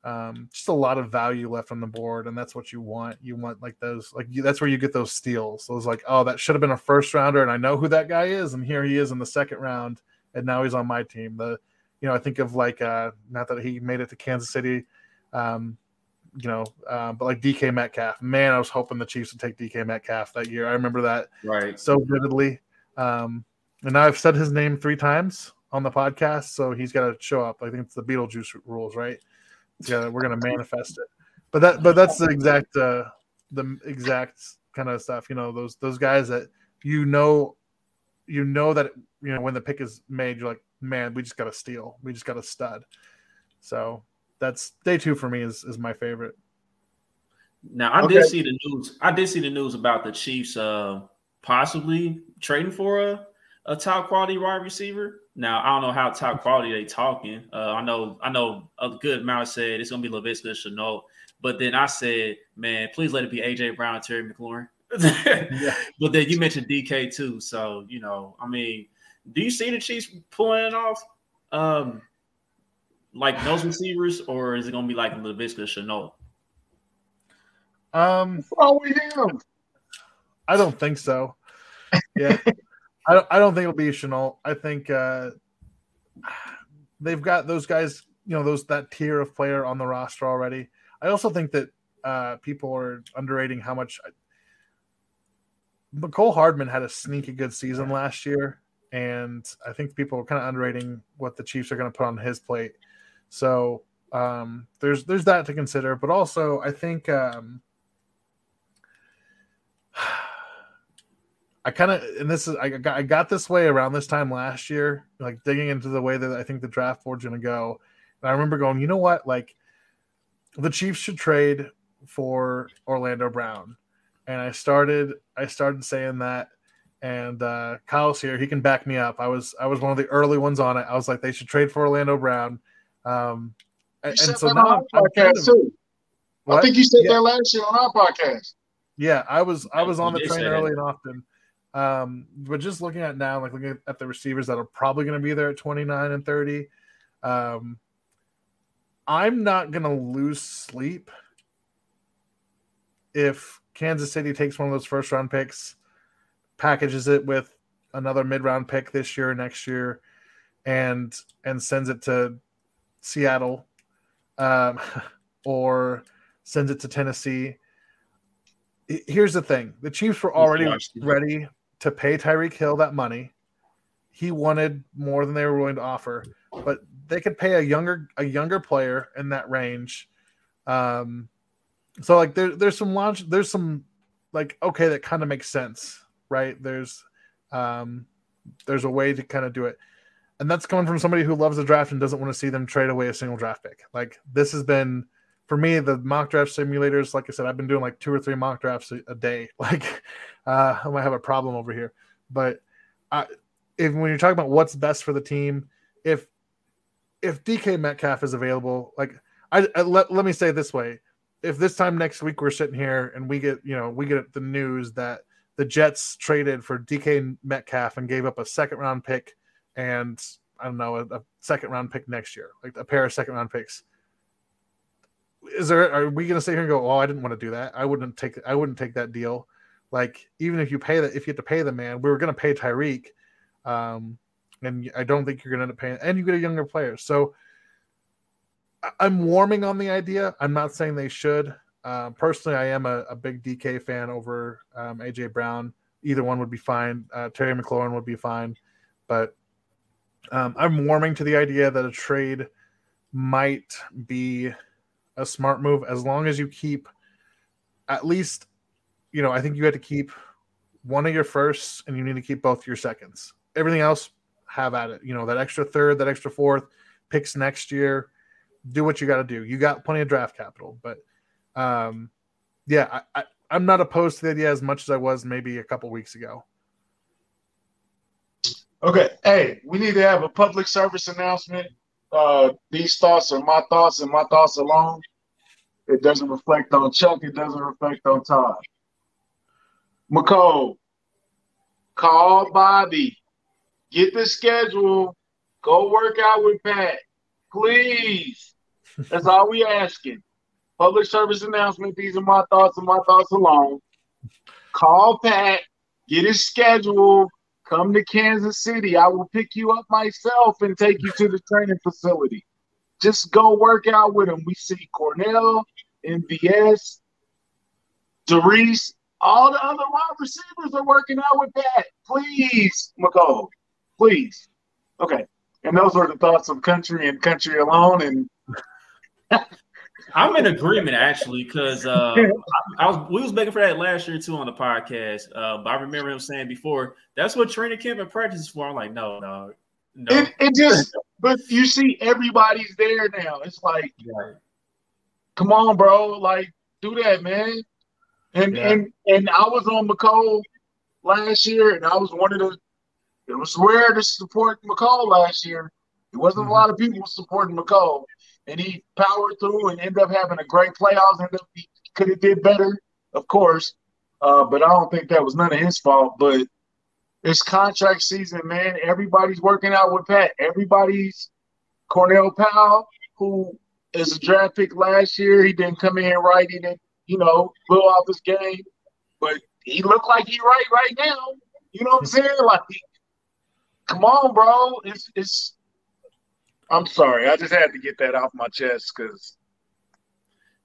um, just a lot of value left on the board, and that's what you want. You want like those, like you, that's where you get those steals. So it's like, oh, that should have been a first rounder, and I know who that guy is, and here he is in the second round, and now he's on my team. The, you know, I think of like, uh, not that he made it to Kansas City, um, you know, uh, but like D K Metcalf. Man, I was hoping the Chiefs would take D K Metcalf that year. I remember that right so vividly, um, and now I've said his name three times on the podcast, so he's got to show up. I think it's the Beetlejuice rules, right? Yeah, we're gonna manifest it. But that, but that's the exact, uh, the exact kind of stuff. You know, those those guys that you know, you know that you know when the pick is made, you're like, man, we just got to steal, we just got to stud. So that's day two for me is is my favorite. Now I okay. did see the news. I did see the news about the Chiefs uh, possibly trading for a a top quality wide receiver. Now, I don't know how top quality they talking. Uh, I know I know a good amount said it's going to be LaVisca Chenault. But then I said, man, please let it be A J. Brown and Terry McLaurin. yeah. But then you mentioned D K too. So, you know, I mean, do you see the Chiefs pulling it off um, like those receivers, or is it going to be like LaVisca Chenault? Um, oh, we do. I don't think so. Yeah. I don't, I don't think it'll be Chenault. I think uh, they've got those guys, you know, those that tier of player on the roster already. I also think that uh, people are underrating how much – Mecole Hardman had a sneaky good season last year, and I think people are kind of underrating what the Chiefs are going to put on his plate. So um, there's there's that to consider. But also I think um, – I kind of, and this is, I got, I got this way around this time last year, like digging into the way that I think the draft board's going to go. And I remember going, you know what? Like the Chiefs should trade for Orlando Brown. And I started, I started saying that, and uh, Kyle's here. He can back me up. I was, I was one of the early ones on it. I was like, they should trade for Orlando Brown. Um, and, and so now I'm kind of, I think you said yeah. that last year on our podcast. Yeah. I was, I was on the train early and often. Um, but just looking at now, like looking at the receivers that are probably going to be there at twenty-nine and thirty, um, I'm not going to lose sleep if Kansas City takes one of those first round picks, packages it with another mid round pick this year or next year, and and sends it to Seattle, um, or sends it to Tennessee. Here's the thing: the Chiefs were already ready to pay Tyreek Hill that money. He wanted more than they were willing to offer, but they could pay a younger a younger player in that range. Um, so like there, there's some launch, there's some like okay, that kind of makes sense, right? There's um, there's a way to kind of do it, and that's coming from somebody who loves the draft and doesn't want to see them trade away a single draft pick. Like this has been. For me, the mock draft simulators, like I said, I've been doing like two or three mock drafts a, a day. Like uh, I might have a problem over here, but I, if when you're talking about what's best for the team, if if D K Metcalf is available, like I, I let, let me say it this way: if this time next week we're sitting here and we get you know we get the news that the Jets traded for D K Metcalf and gave up a second round pick and I don't know a, a second round pick next year, like a pair of second round picks. Is there? Are we going to sit here and go? Oh, I didn't want to do that. I wouldn't take. I wouldn't take that deal. Like, even if you pay that, if you have to pay the man, we were going to pay Tyreek, um, and I don't think you're going to end up paying. And you get a younger player, so I'm warming on the idea. I'm not saying they should. Uh, personally, I am a, a big D K fan over um, A J Brown. Either one would be fine. Uh, Terry McLaurin would be fine, but um, I'm warming to the idea that a trade might be a smart move as long as you keep at least. You know, I think you had to keep one of your firsts, and you need to keep both your seconds. Everything else, have at it. You know, that extra third, that extra fourth, picks next year. Do what you got to do. You got plenty of draft capital, but um, yeah, I, I, I'm not opposed to the idea as much as I was maybe a couple weeks ago. Okay, hey, we need to have a public service announcement. Uh, these thoughts are my thoughts, and my thoughts alone. It doesn't reflect on Chuck. It doesn't reflect on Todd. Mecole, call Bobby. Get the schedule. Go work out with Pat. Please. That's all we asking. Public service announcement. These are my thoughts and my thoughts alone. Call Pat. Get his schedule. Come to Kansas City. I will pick you up myself and take you to the training facility. Just go work out with him. We see Cornell, M V S, Darius. All the other wide receivers are working out with that. Please, Mecole, please. Okay, and those are the thoughts of country and country alone. And I'm in agreement actually, because uh, I, I was we was begging for that last year too on the podcast. Uh, but I remember him saying before that's what training camp and practice is for. I'm like, no, no, no. It, it just, but you see, everybody's there now. It's like, yeah. Come on, bro, like do that, man. And, yeah. and and I was on Mecole last year, and I was one of the – it was rare to support Mecole last year. It wasn't mm-hmm. a lot of people supporting Mecole. And he powered through and ended up having a great playoffs. Ended up, he could have did better, of course. Uh, but I don't think that was none of his fault. But it's contract season, man. Everybody's working out with Pat. Everybody's – Cornell Powell, who is a draft pick last year. He didn't come in right. He didn't. You know, blew off his game, but he looked like he right right now. You know what I'm saying? Like, come on, bro. It's it's. I'm sorry, I just had to get that off my chest because,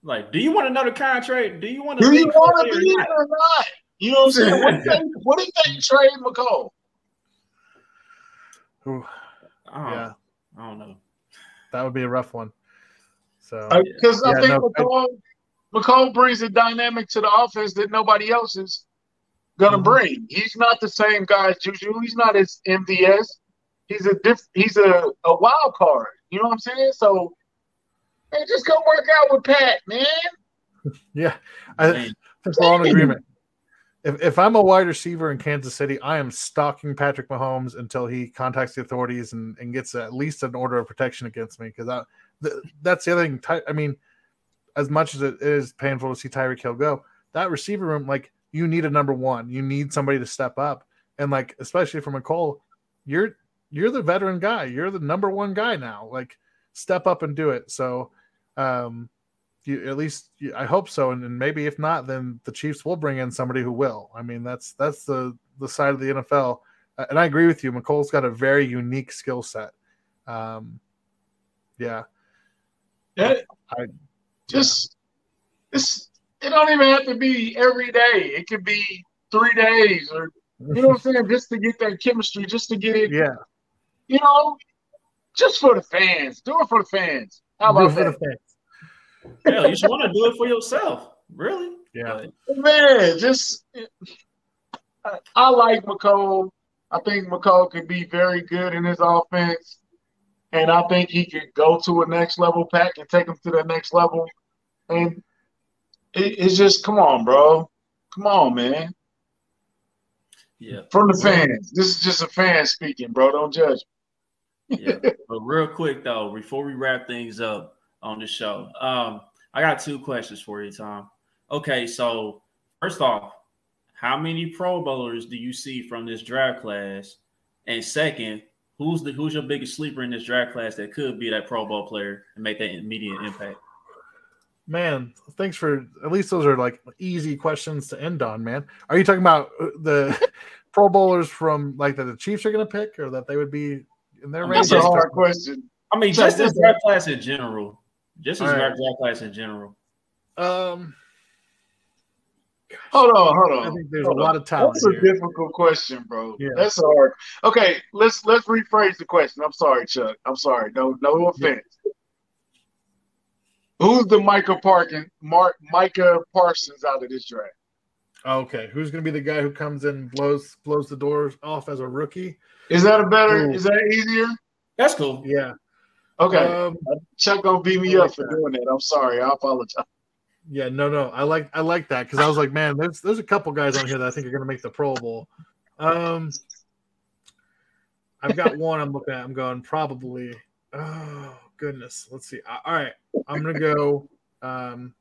like, do you want another contract? Do you want to? Do you want to be it or not? You know what I'm saying? What if they, what if they trade Mecole? Ooh, I yeah, know. I don't know. That would be a rough one. So because uh, yeah, I think no, Mecole. Mecole brings a dynamic to the offense that nobody else is going to mm-hmm. bring. He's not the same guy as Juju. He's not as M V S. He's a diff- He's a, a wild card. You know what I'm saying? So, hey, just go work out with Pat, man. Yeah. I, that's all in agreement. If, if I'm a wide receiver in Kansas City, I am stalking Patrick Mahomes until he contacts the authorities and, and gets at least an order of protection against me because th- that's the other thing. Ty- I mean – as much as it is painful to see Tyreek Hill go, that receiver room, like, you need a number one. You need somebody to step up. And, like, especially for Mecole, you're you're the veteran guy. You're the number one guy now. Like, step up and do it. So, um, you, at least you, I hope so. And, and maybe if not, then the Chiefs will bring in somebody who will. I mean, that's that's the, the side of the N F L. Uh, and I agree with you. Mecole's got a very unique skill set. Um, yeah. Yeah. I, Just it's it don't even have to be every day. It could be three days or you know what I'm saying, just to get that chemistry, just to get it. Yeah. You know, just for the fans. Do it for the fans. How about do it for that? The fans? Hell, you should want to do it for yourself. Really? Yeah. Man, just I, I like Mecole. I think Mecole could be very good in his offense. And I think he could go to a next level pack and take him to the next level. And it, it's just, come on, bro. Come on, man. Yeah. From the fans. This is just a fan speaking, bro. Don't judge me. Yeah. But real quick, though, before we wrap things up on the show, um, I got two questions for you, Tom. Okay, so first off, how many Pro Bowlers do you see from this draft class? And second, Who's the who's your biggest sleeper in this draft class that could be that Pro Bowl player and make that immediate impact? Man, thanks for – at least those are like easy questions to end on, man. Are you talking about the Pro Bowlers from like that the Chiefs are going to pick or that they would be in their range? That's a hard question. I mean, just this draft class in general. Just this draft class in general. Um, hold on, hold on. I think there's a lot of talent. That's a difficult question, bro. Yeah. That's hard. Okay, let's let's rephrase the question. I'm sorry, Chuck. I'm sorry. No, no offense. Yeah. Who's the Micah Parkin, Mark, Micah Parsons out of this draft? Okay, who's going to be the guy who comes in and blows blows the doors off as a rookie? Is that a better? Ooh. Is that easier? That's cool. Yeah. Okay. Um, Chuck gonna beat me like up for that. doing that. I'm sorry. I apologize. Yeah. No. No. I like I like that because I was like, man, there's there's a couple guys on here that I think are going to make the Pro Bowl. Um, I've got one. I'm looking at. I'm going probably. Oh. Goodness, let's see. All right, I'm gonna go. Um,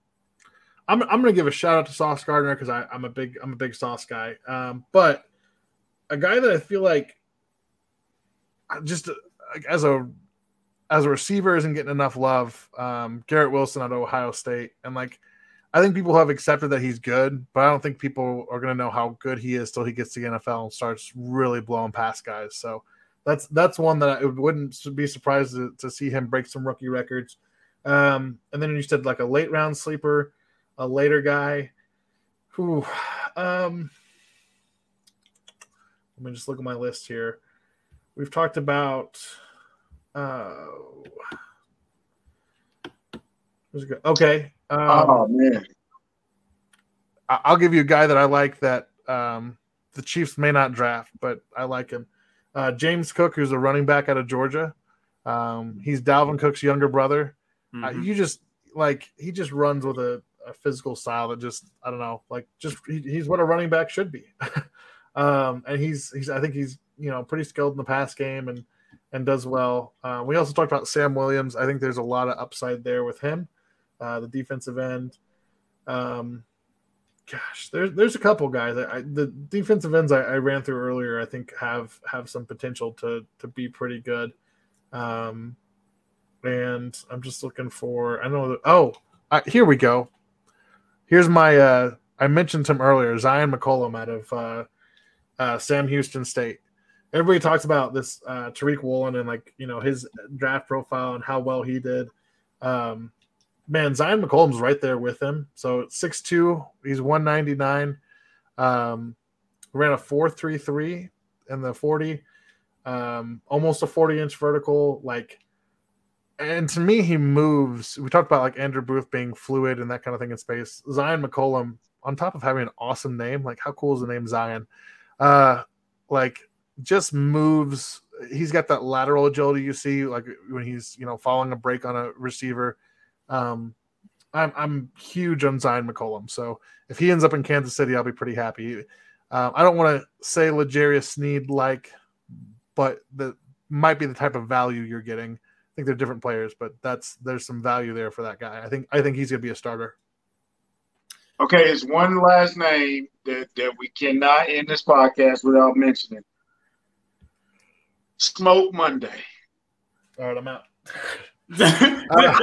I'm I'm gonna give a shout out to Sauce Gardner because I'm a big I'm a big Sauce guy. Um, but a guy that I feel like just like, as a as a receiver isn't getting enough love. Um, Garrett Wilson out of Ohio State, and like I think people have accepted that he's good, but I don't think people are gonna know how good he is till he gets to the N F L and starts really blowing past guys. So. That's that's one that I wouldn't be surprised to, to see him break some rookie records. Um, and then you said like a late round sleeper, a later guy. Who? Um, let me just look at my list here. We've talked about. Uh, okay. Um, oh man. I'll give you a guy that I like that um, the Chiefs may not draft, but I like him. Uh, James Cook, who's a running back out of Georgia. Um, he's Dalvin Cook's younger brother. Mm-hmm. Uh, you just like he just runs with a, a physical style that just I don't know, like just he, he's what a running back should be. um, and he's he's I think he's you know pretty skilled in the pass game and and does well. Uh, we also talked about Sam Williams. I think there's a lot of upside there with him, uh, the defensive end. Um, Gosh, there's there's a couple guys. I, the defensive ends I, I ran through earlier, I think, have have some potential to to be pretty good. Um, and I'm just looking for. I know. That, oh, I, here we go. Here's my. Uh, I mentioned him earlier, Zion McCollum out of uh, uh, Sam Houston State. Everybody talks about this uh, Tariq Woolen and like you know his draft profile and how well he did. Um, Man, Zion McCollum's right there with him. So six two, he's one ninety-nine. Um, ran a four three three in the forty, um, almost a forty-inch vertical. Like, and to me, he moves. We talked about like Andrew Booth being fluid and that kind of thing in space. Zion McCollum, on top of having an awesome name, like how cool is the name Zion? Uh, like, just moves. He's got that lateral agility you see, like when he's you know following a break on a receiver. Um, I'm I'm huge on Zion McCollum, so if he ends up in Kansas City, I'll be pretty happy. Um, I don't want to say L'Jarius Sneed like, but that might be the type of value you're getting. I think they're different players, but that's there's some value there for that guy. I think I think he's gonna be a starter. Okay, it's one last name that, that we cannot end this podcast without mentioning. Smoke Monday. All right, I'm out. uh,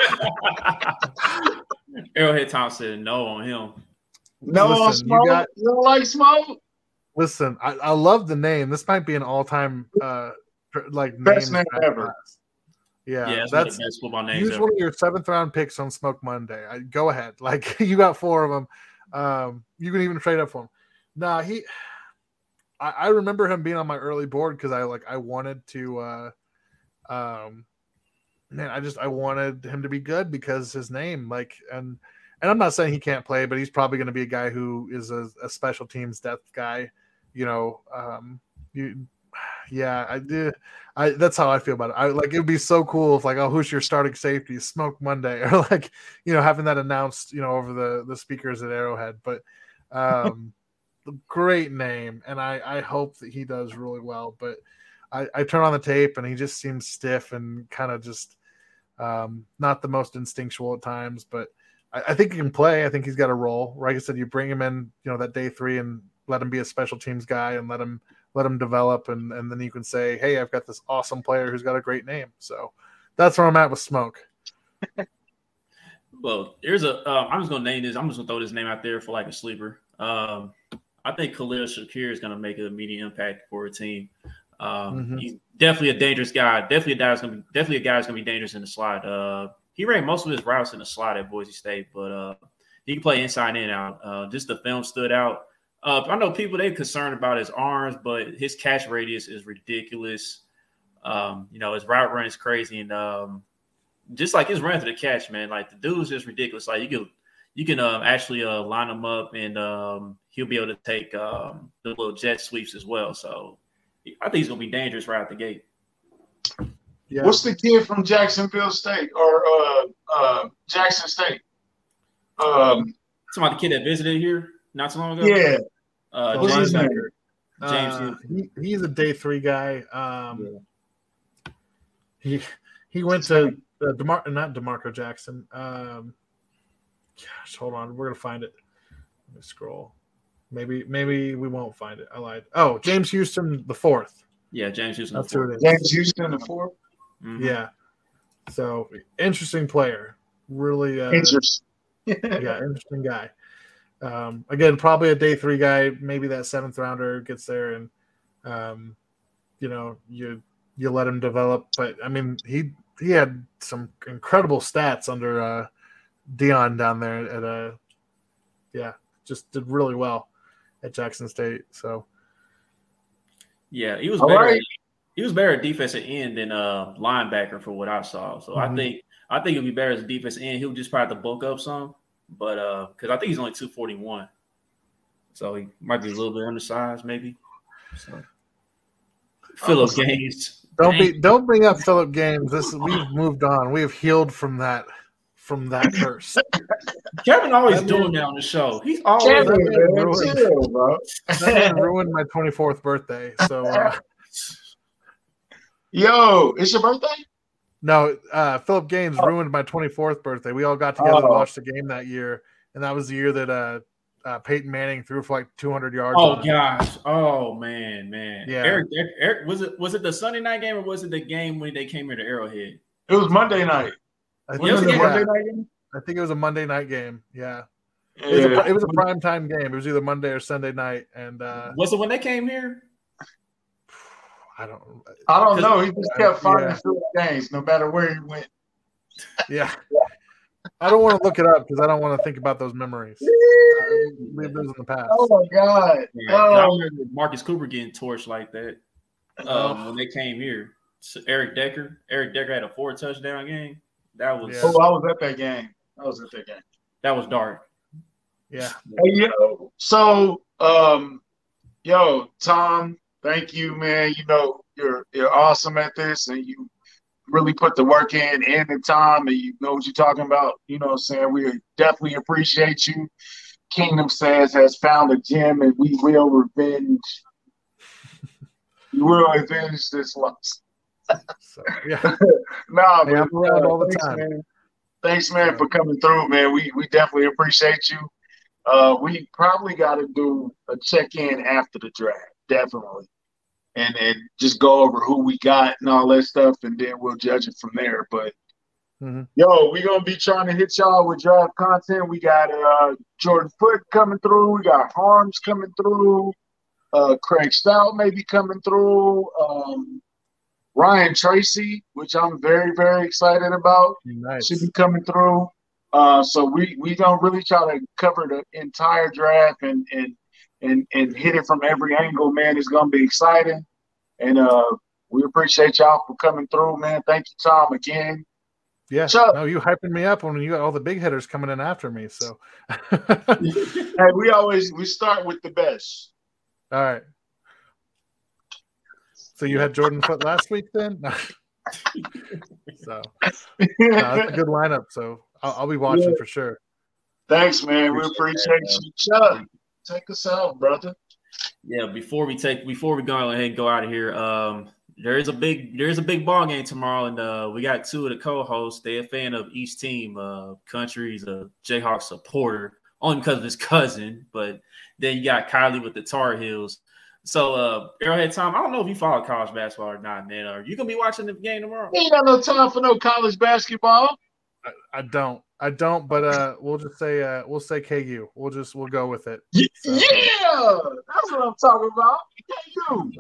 Arrowhead Tom said no on him. No listen, on Smoke. You, got, you don't like Smoke. Listen, I, I love the name. This might be an all-time uh, like best name ever. Yeah, yeah, that's, that's one of the best football names. Use one of your seventh round picks on Smoke Monday. I, go ahead, like you got four of them. Um, you can even trade up for him. Nah, he. I, I remember him being on my early board because I like I wanted to. Uh, um. Man, I just I wanted him to be good because his name, like, and and I'm not saying he can't play, but he's probably going to be a guy who is a, a special teams depth guy, you know. Um, you, yeah, I did. I that's how I feel about it. I like it would be so cool if like, oh, who's your starting safety? Smoke Monday, or like, you know, having that announced, you know, over the the speakers at Arrowhead. But um, great name, and I I hope that he does really well. But I, I turn on the tape, and he just seems stiff and kind of just. Um, not the most instinctual at times, but I, I think he can play. I think he's got a role. Like I said, you bring him in, you know, that day three and let him be a special teams guy and let him let him develop, and, and then you can say, hey, I've got this awesome player who's got a great name. So that's where I'm at with Smoke. Well, here's a uh, – I'm just going to name this. I'm just going to throw this name out there for like a sleeper. Um, I think Khalil Shakir is going to make an immediate impact for a team. Um, mm-hmm. He's definitely a dangerous guy. Definitely a guy that's going to be dangerous in the slot. Uh, he ran most of his routes in the slot at Boise State, but uh, he can play inside and out. Uh, just the film stood out. Uh, I know people, they're concerned about his arms, but his catch radius is ridiculous. Um, you know, his route run is crazy. And um, just like his run to the catch, man, like the dude's just ridiculous. Like you can you can uh, actually uh, line him up and um, he'll be able to take um, the little jet sweeps as well. So I think he's going to be dangerous right out the gate. Yeah. What's the kid from Jacksonville State or uh, uh, Jackson State? Um, Talking about the kid that visited here not too long ago? Yeah. Uh, What's James his name? James uh, he, he's a day three guy. Um, yeah. He he went to uh, DeMar- not DeMarco Jackson. Um, gosh, hold on, we're gonna find it. Let me scroll. Maybe maybe we won't find it. I lied. Oh, James Houston the fourth. Yeah, James Houston. That's who it is. James Houston the fourth. Mm-hmm. Yeah. So interesting player. Really uh, interesting. Yeah, interesting guy. Um, again, probably a day three guy. Maybe that seventh rounder gets there, and um, you know, you you let him develop. But I mean, he he had some incredible stats under uh, Dion down there at a, yeah, just did really well at Jackson State. So yeah, he was better. Right. He was better at defensive end than uh, linebacker for what I saw. So mm-hmm. I think I think he'll be better as a defensive end. He'll just probably have to bulk up some. But uh, because I think he's only two forty-one, so he might be a little bit undersized, maybe. So. Phillip oh, Gaines, don't Dang. be, don't bring up Phillip Games. This we've moved on. We have healed from that, from that curse. Kevin always Kevin, doing that on the show. He's always Kevin, ruined, too, bro. Kevin ruined my twenty-fourth birthday. So, uh, yo, it's your birthday. No, uh, Phillip Gaines oh. ruined my twenty-fourth birthday. We all got together oh. and watched the game that year, and that was the year that uh, uh, Peyton Manning threw for like two hundred yards. Oh gosh! Oh man, man. Yeah. Eric, Eric, Eric, was it was it the Sunday night game or was it the game when they came here to Arrowhead? It was Monday night. I think it was, it was a Monday night game. I think it was a Monday night game. Yeah, yeah. It, was a, it was a prime time game. It was either Monday or Sunday night. And uh, was it when they came here? I don't. I don't know. He just kept finding yeah. Phillip Gaines, no matter where he went. Yeah, I don't want to look it up because I don't want to think about those memories. Leave those in the past. Oh my god! Yeah. Oh. I remember Marcus Cooper getting torched like that um, oh. when they came here. So Eric Decker. Eric Decker had a four touchdown game. That was. Yeah. Oh, I was at that game. I was at that game. That was dark. Yeah. Hey, yo, so, um, yo, Tom. Thank you, man. You know, you're you're awesome at this, and you really put the work in and the time, and you know what you're talking about. You know what I'm saying? We definitely appreciate you. Kingdom Says has found a gem, and we will revenge. We will revenge this loss. So, yeah. nah, man. I'm around all the time. Man. Thanks, man, yeah. for coming through, man. We, we definitely appreciate you. Uh, we probably got to do a check-in after the draft, definitely. And then just go over who we got and all that stuff, and then we'll judge it from there. But, mm-hmm. yo, we're going to be trying to hit y'all with draft content. We got uh, Jordan Foote coming through. We got Harms coming through. Uh, Craig Stout maybe coming through. Um, Ryan Tracy, which I'm very, very excited about, nice. should be coming through. Uh, so we we going to really try to cover the entire draft and, and And and hit it from every angle, man. It's gonna be exciting, and uh, we appreciate y'all for coming through, man. Thank you, Tom, again. Yeah, Chuck, no, you hyping me up when you got all the big hitters coming in after me. So, hey, we always we start with the best. All right. So you had Jordan Foote last week, then? so no, that's a good lineup. So I'll, I'll be watching yeah. for sure. Thanks, man. Appreciate we appreciate that, you, Chuck. Take us out, brother. Yeah, before we take before we go ahead and go out of here, um, there is a big there is a big ball game tomorrow, and uh, we got two of the co-hosts. They're a fan of each team. Uh, Country's a Jayhawk supporter, only because of his cousin. But then you got Kylie with the Tar Heels. So, uh, Arrowhead Tom, I don't know if you follow college basketball or not, man. Are you gonna be watching the game tomorrow? You ain't got no time for no college basketball. I, I don't. I don't, but uh, we'll just say uh, we'll say K U. We'll just we'll go with it. So. Yeah, that's what I'm talking about. K U,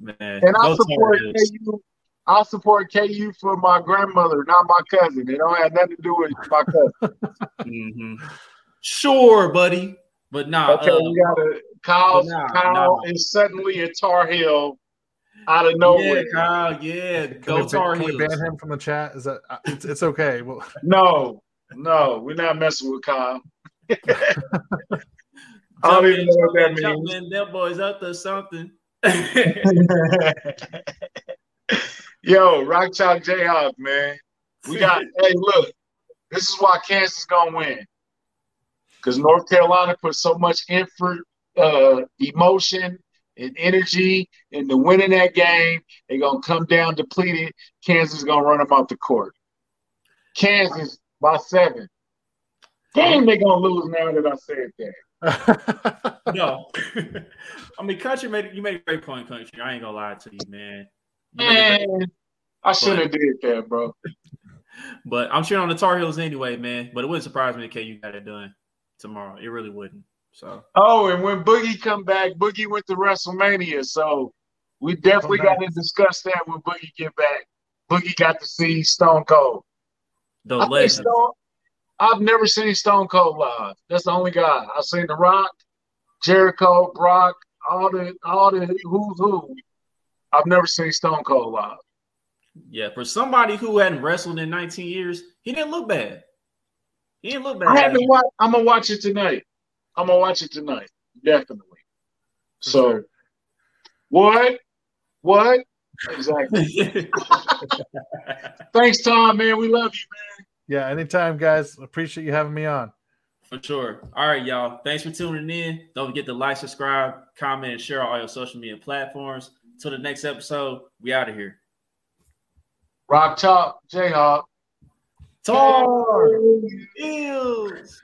man, and I support K U. I support K U for my grandmother, not my cousin. It don't have nothing to do with my cousin. mm-hmm. Sure, buddy, but nah. Okay, uh, we got a Kyle. Nah, Kyle nah. is suddenly a Tar Heel out of nowhere. Yeah, Kyle. Yeah, can go we, Tar Heels. Can we ban him from the chat? Is that it's, it's okay? Well, no. No, we're not messing with Kyle. I don't even know what that means. Man, that boy's up to something. Yo, Rock Chalk Jayhawk, man. We got, hey, look, this is why Kansas is going to win. Because North Carolina put so much effort, uh, emotion, and energy into winning that game. They're going to come down depleted. Kansas is going to run them off the court. Kansas. By seven. Damn, they're going to lose now that I said that. No. I mean, Country, made you made a great point, Country. I ain't going to lie to you, man. You man, great... I should have did that, bro. But I'm cheering on the Tar Heels anyway, man. But it wouldn't surprise me if K U got it done tomorrow. It really wouldn't. So. Oh, and when Boogie come back, Boogie went to WrestleMania. So we definitely got to discuss that when Boogie get back. Boogie got to see Stone Cold. The I legend. Stone, I've never seen Stone Cold live. That's the only guy I've seen. The Rock, Jericho, Brock, all the all the who's who. I've never seen Stone Cold live. Yeah, for somebody who hadn't wrestled in nineteen years, he didn't look bad. He didn't look bad. I haven't watched. I'm gonna watch it tonight. I'm gonna watch it tonight, definitely. For so, sure. what? What? Exactly. Thanks, Tom, man. We love you, man. Yeah, anytime, guys. Appreciate you having me on. For sure. All right, y'all. Thanks for tuning in. Don't forget to like, subscribe, comment, and share on all your social media platforms. Till the next episode, we out of here. Rock Chalk, Jayhawk. Tar Heels.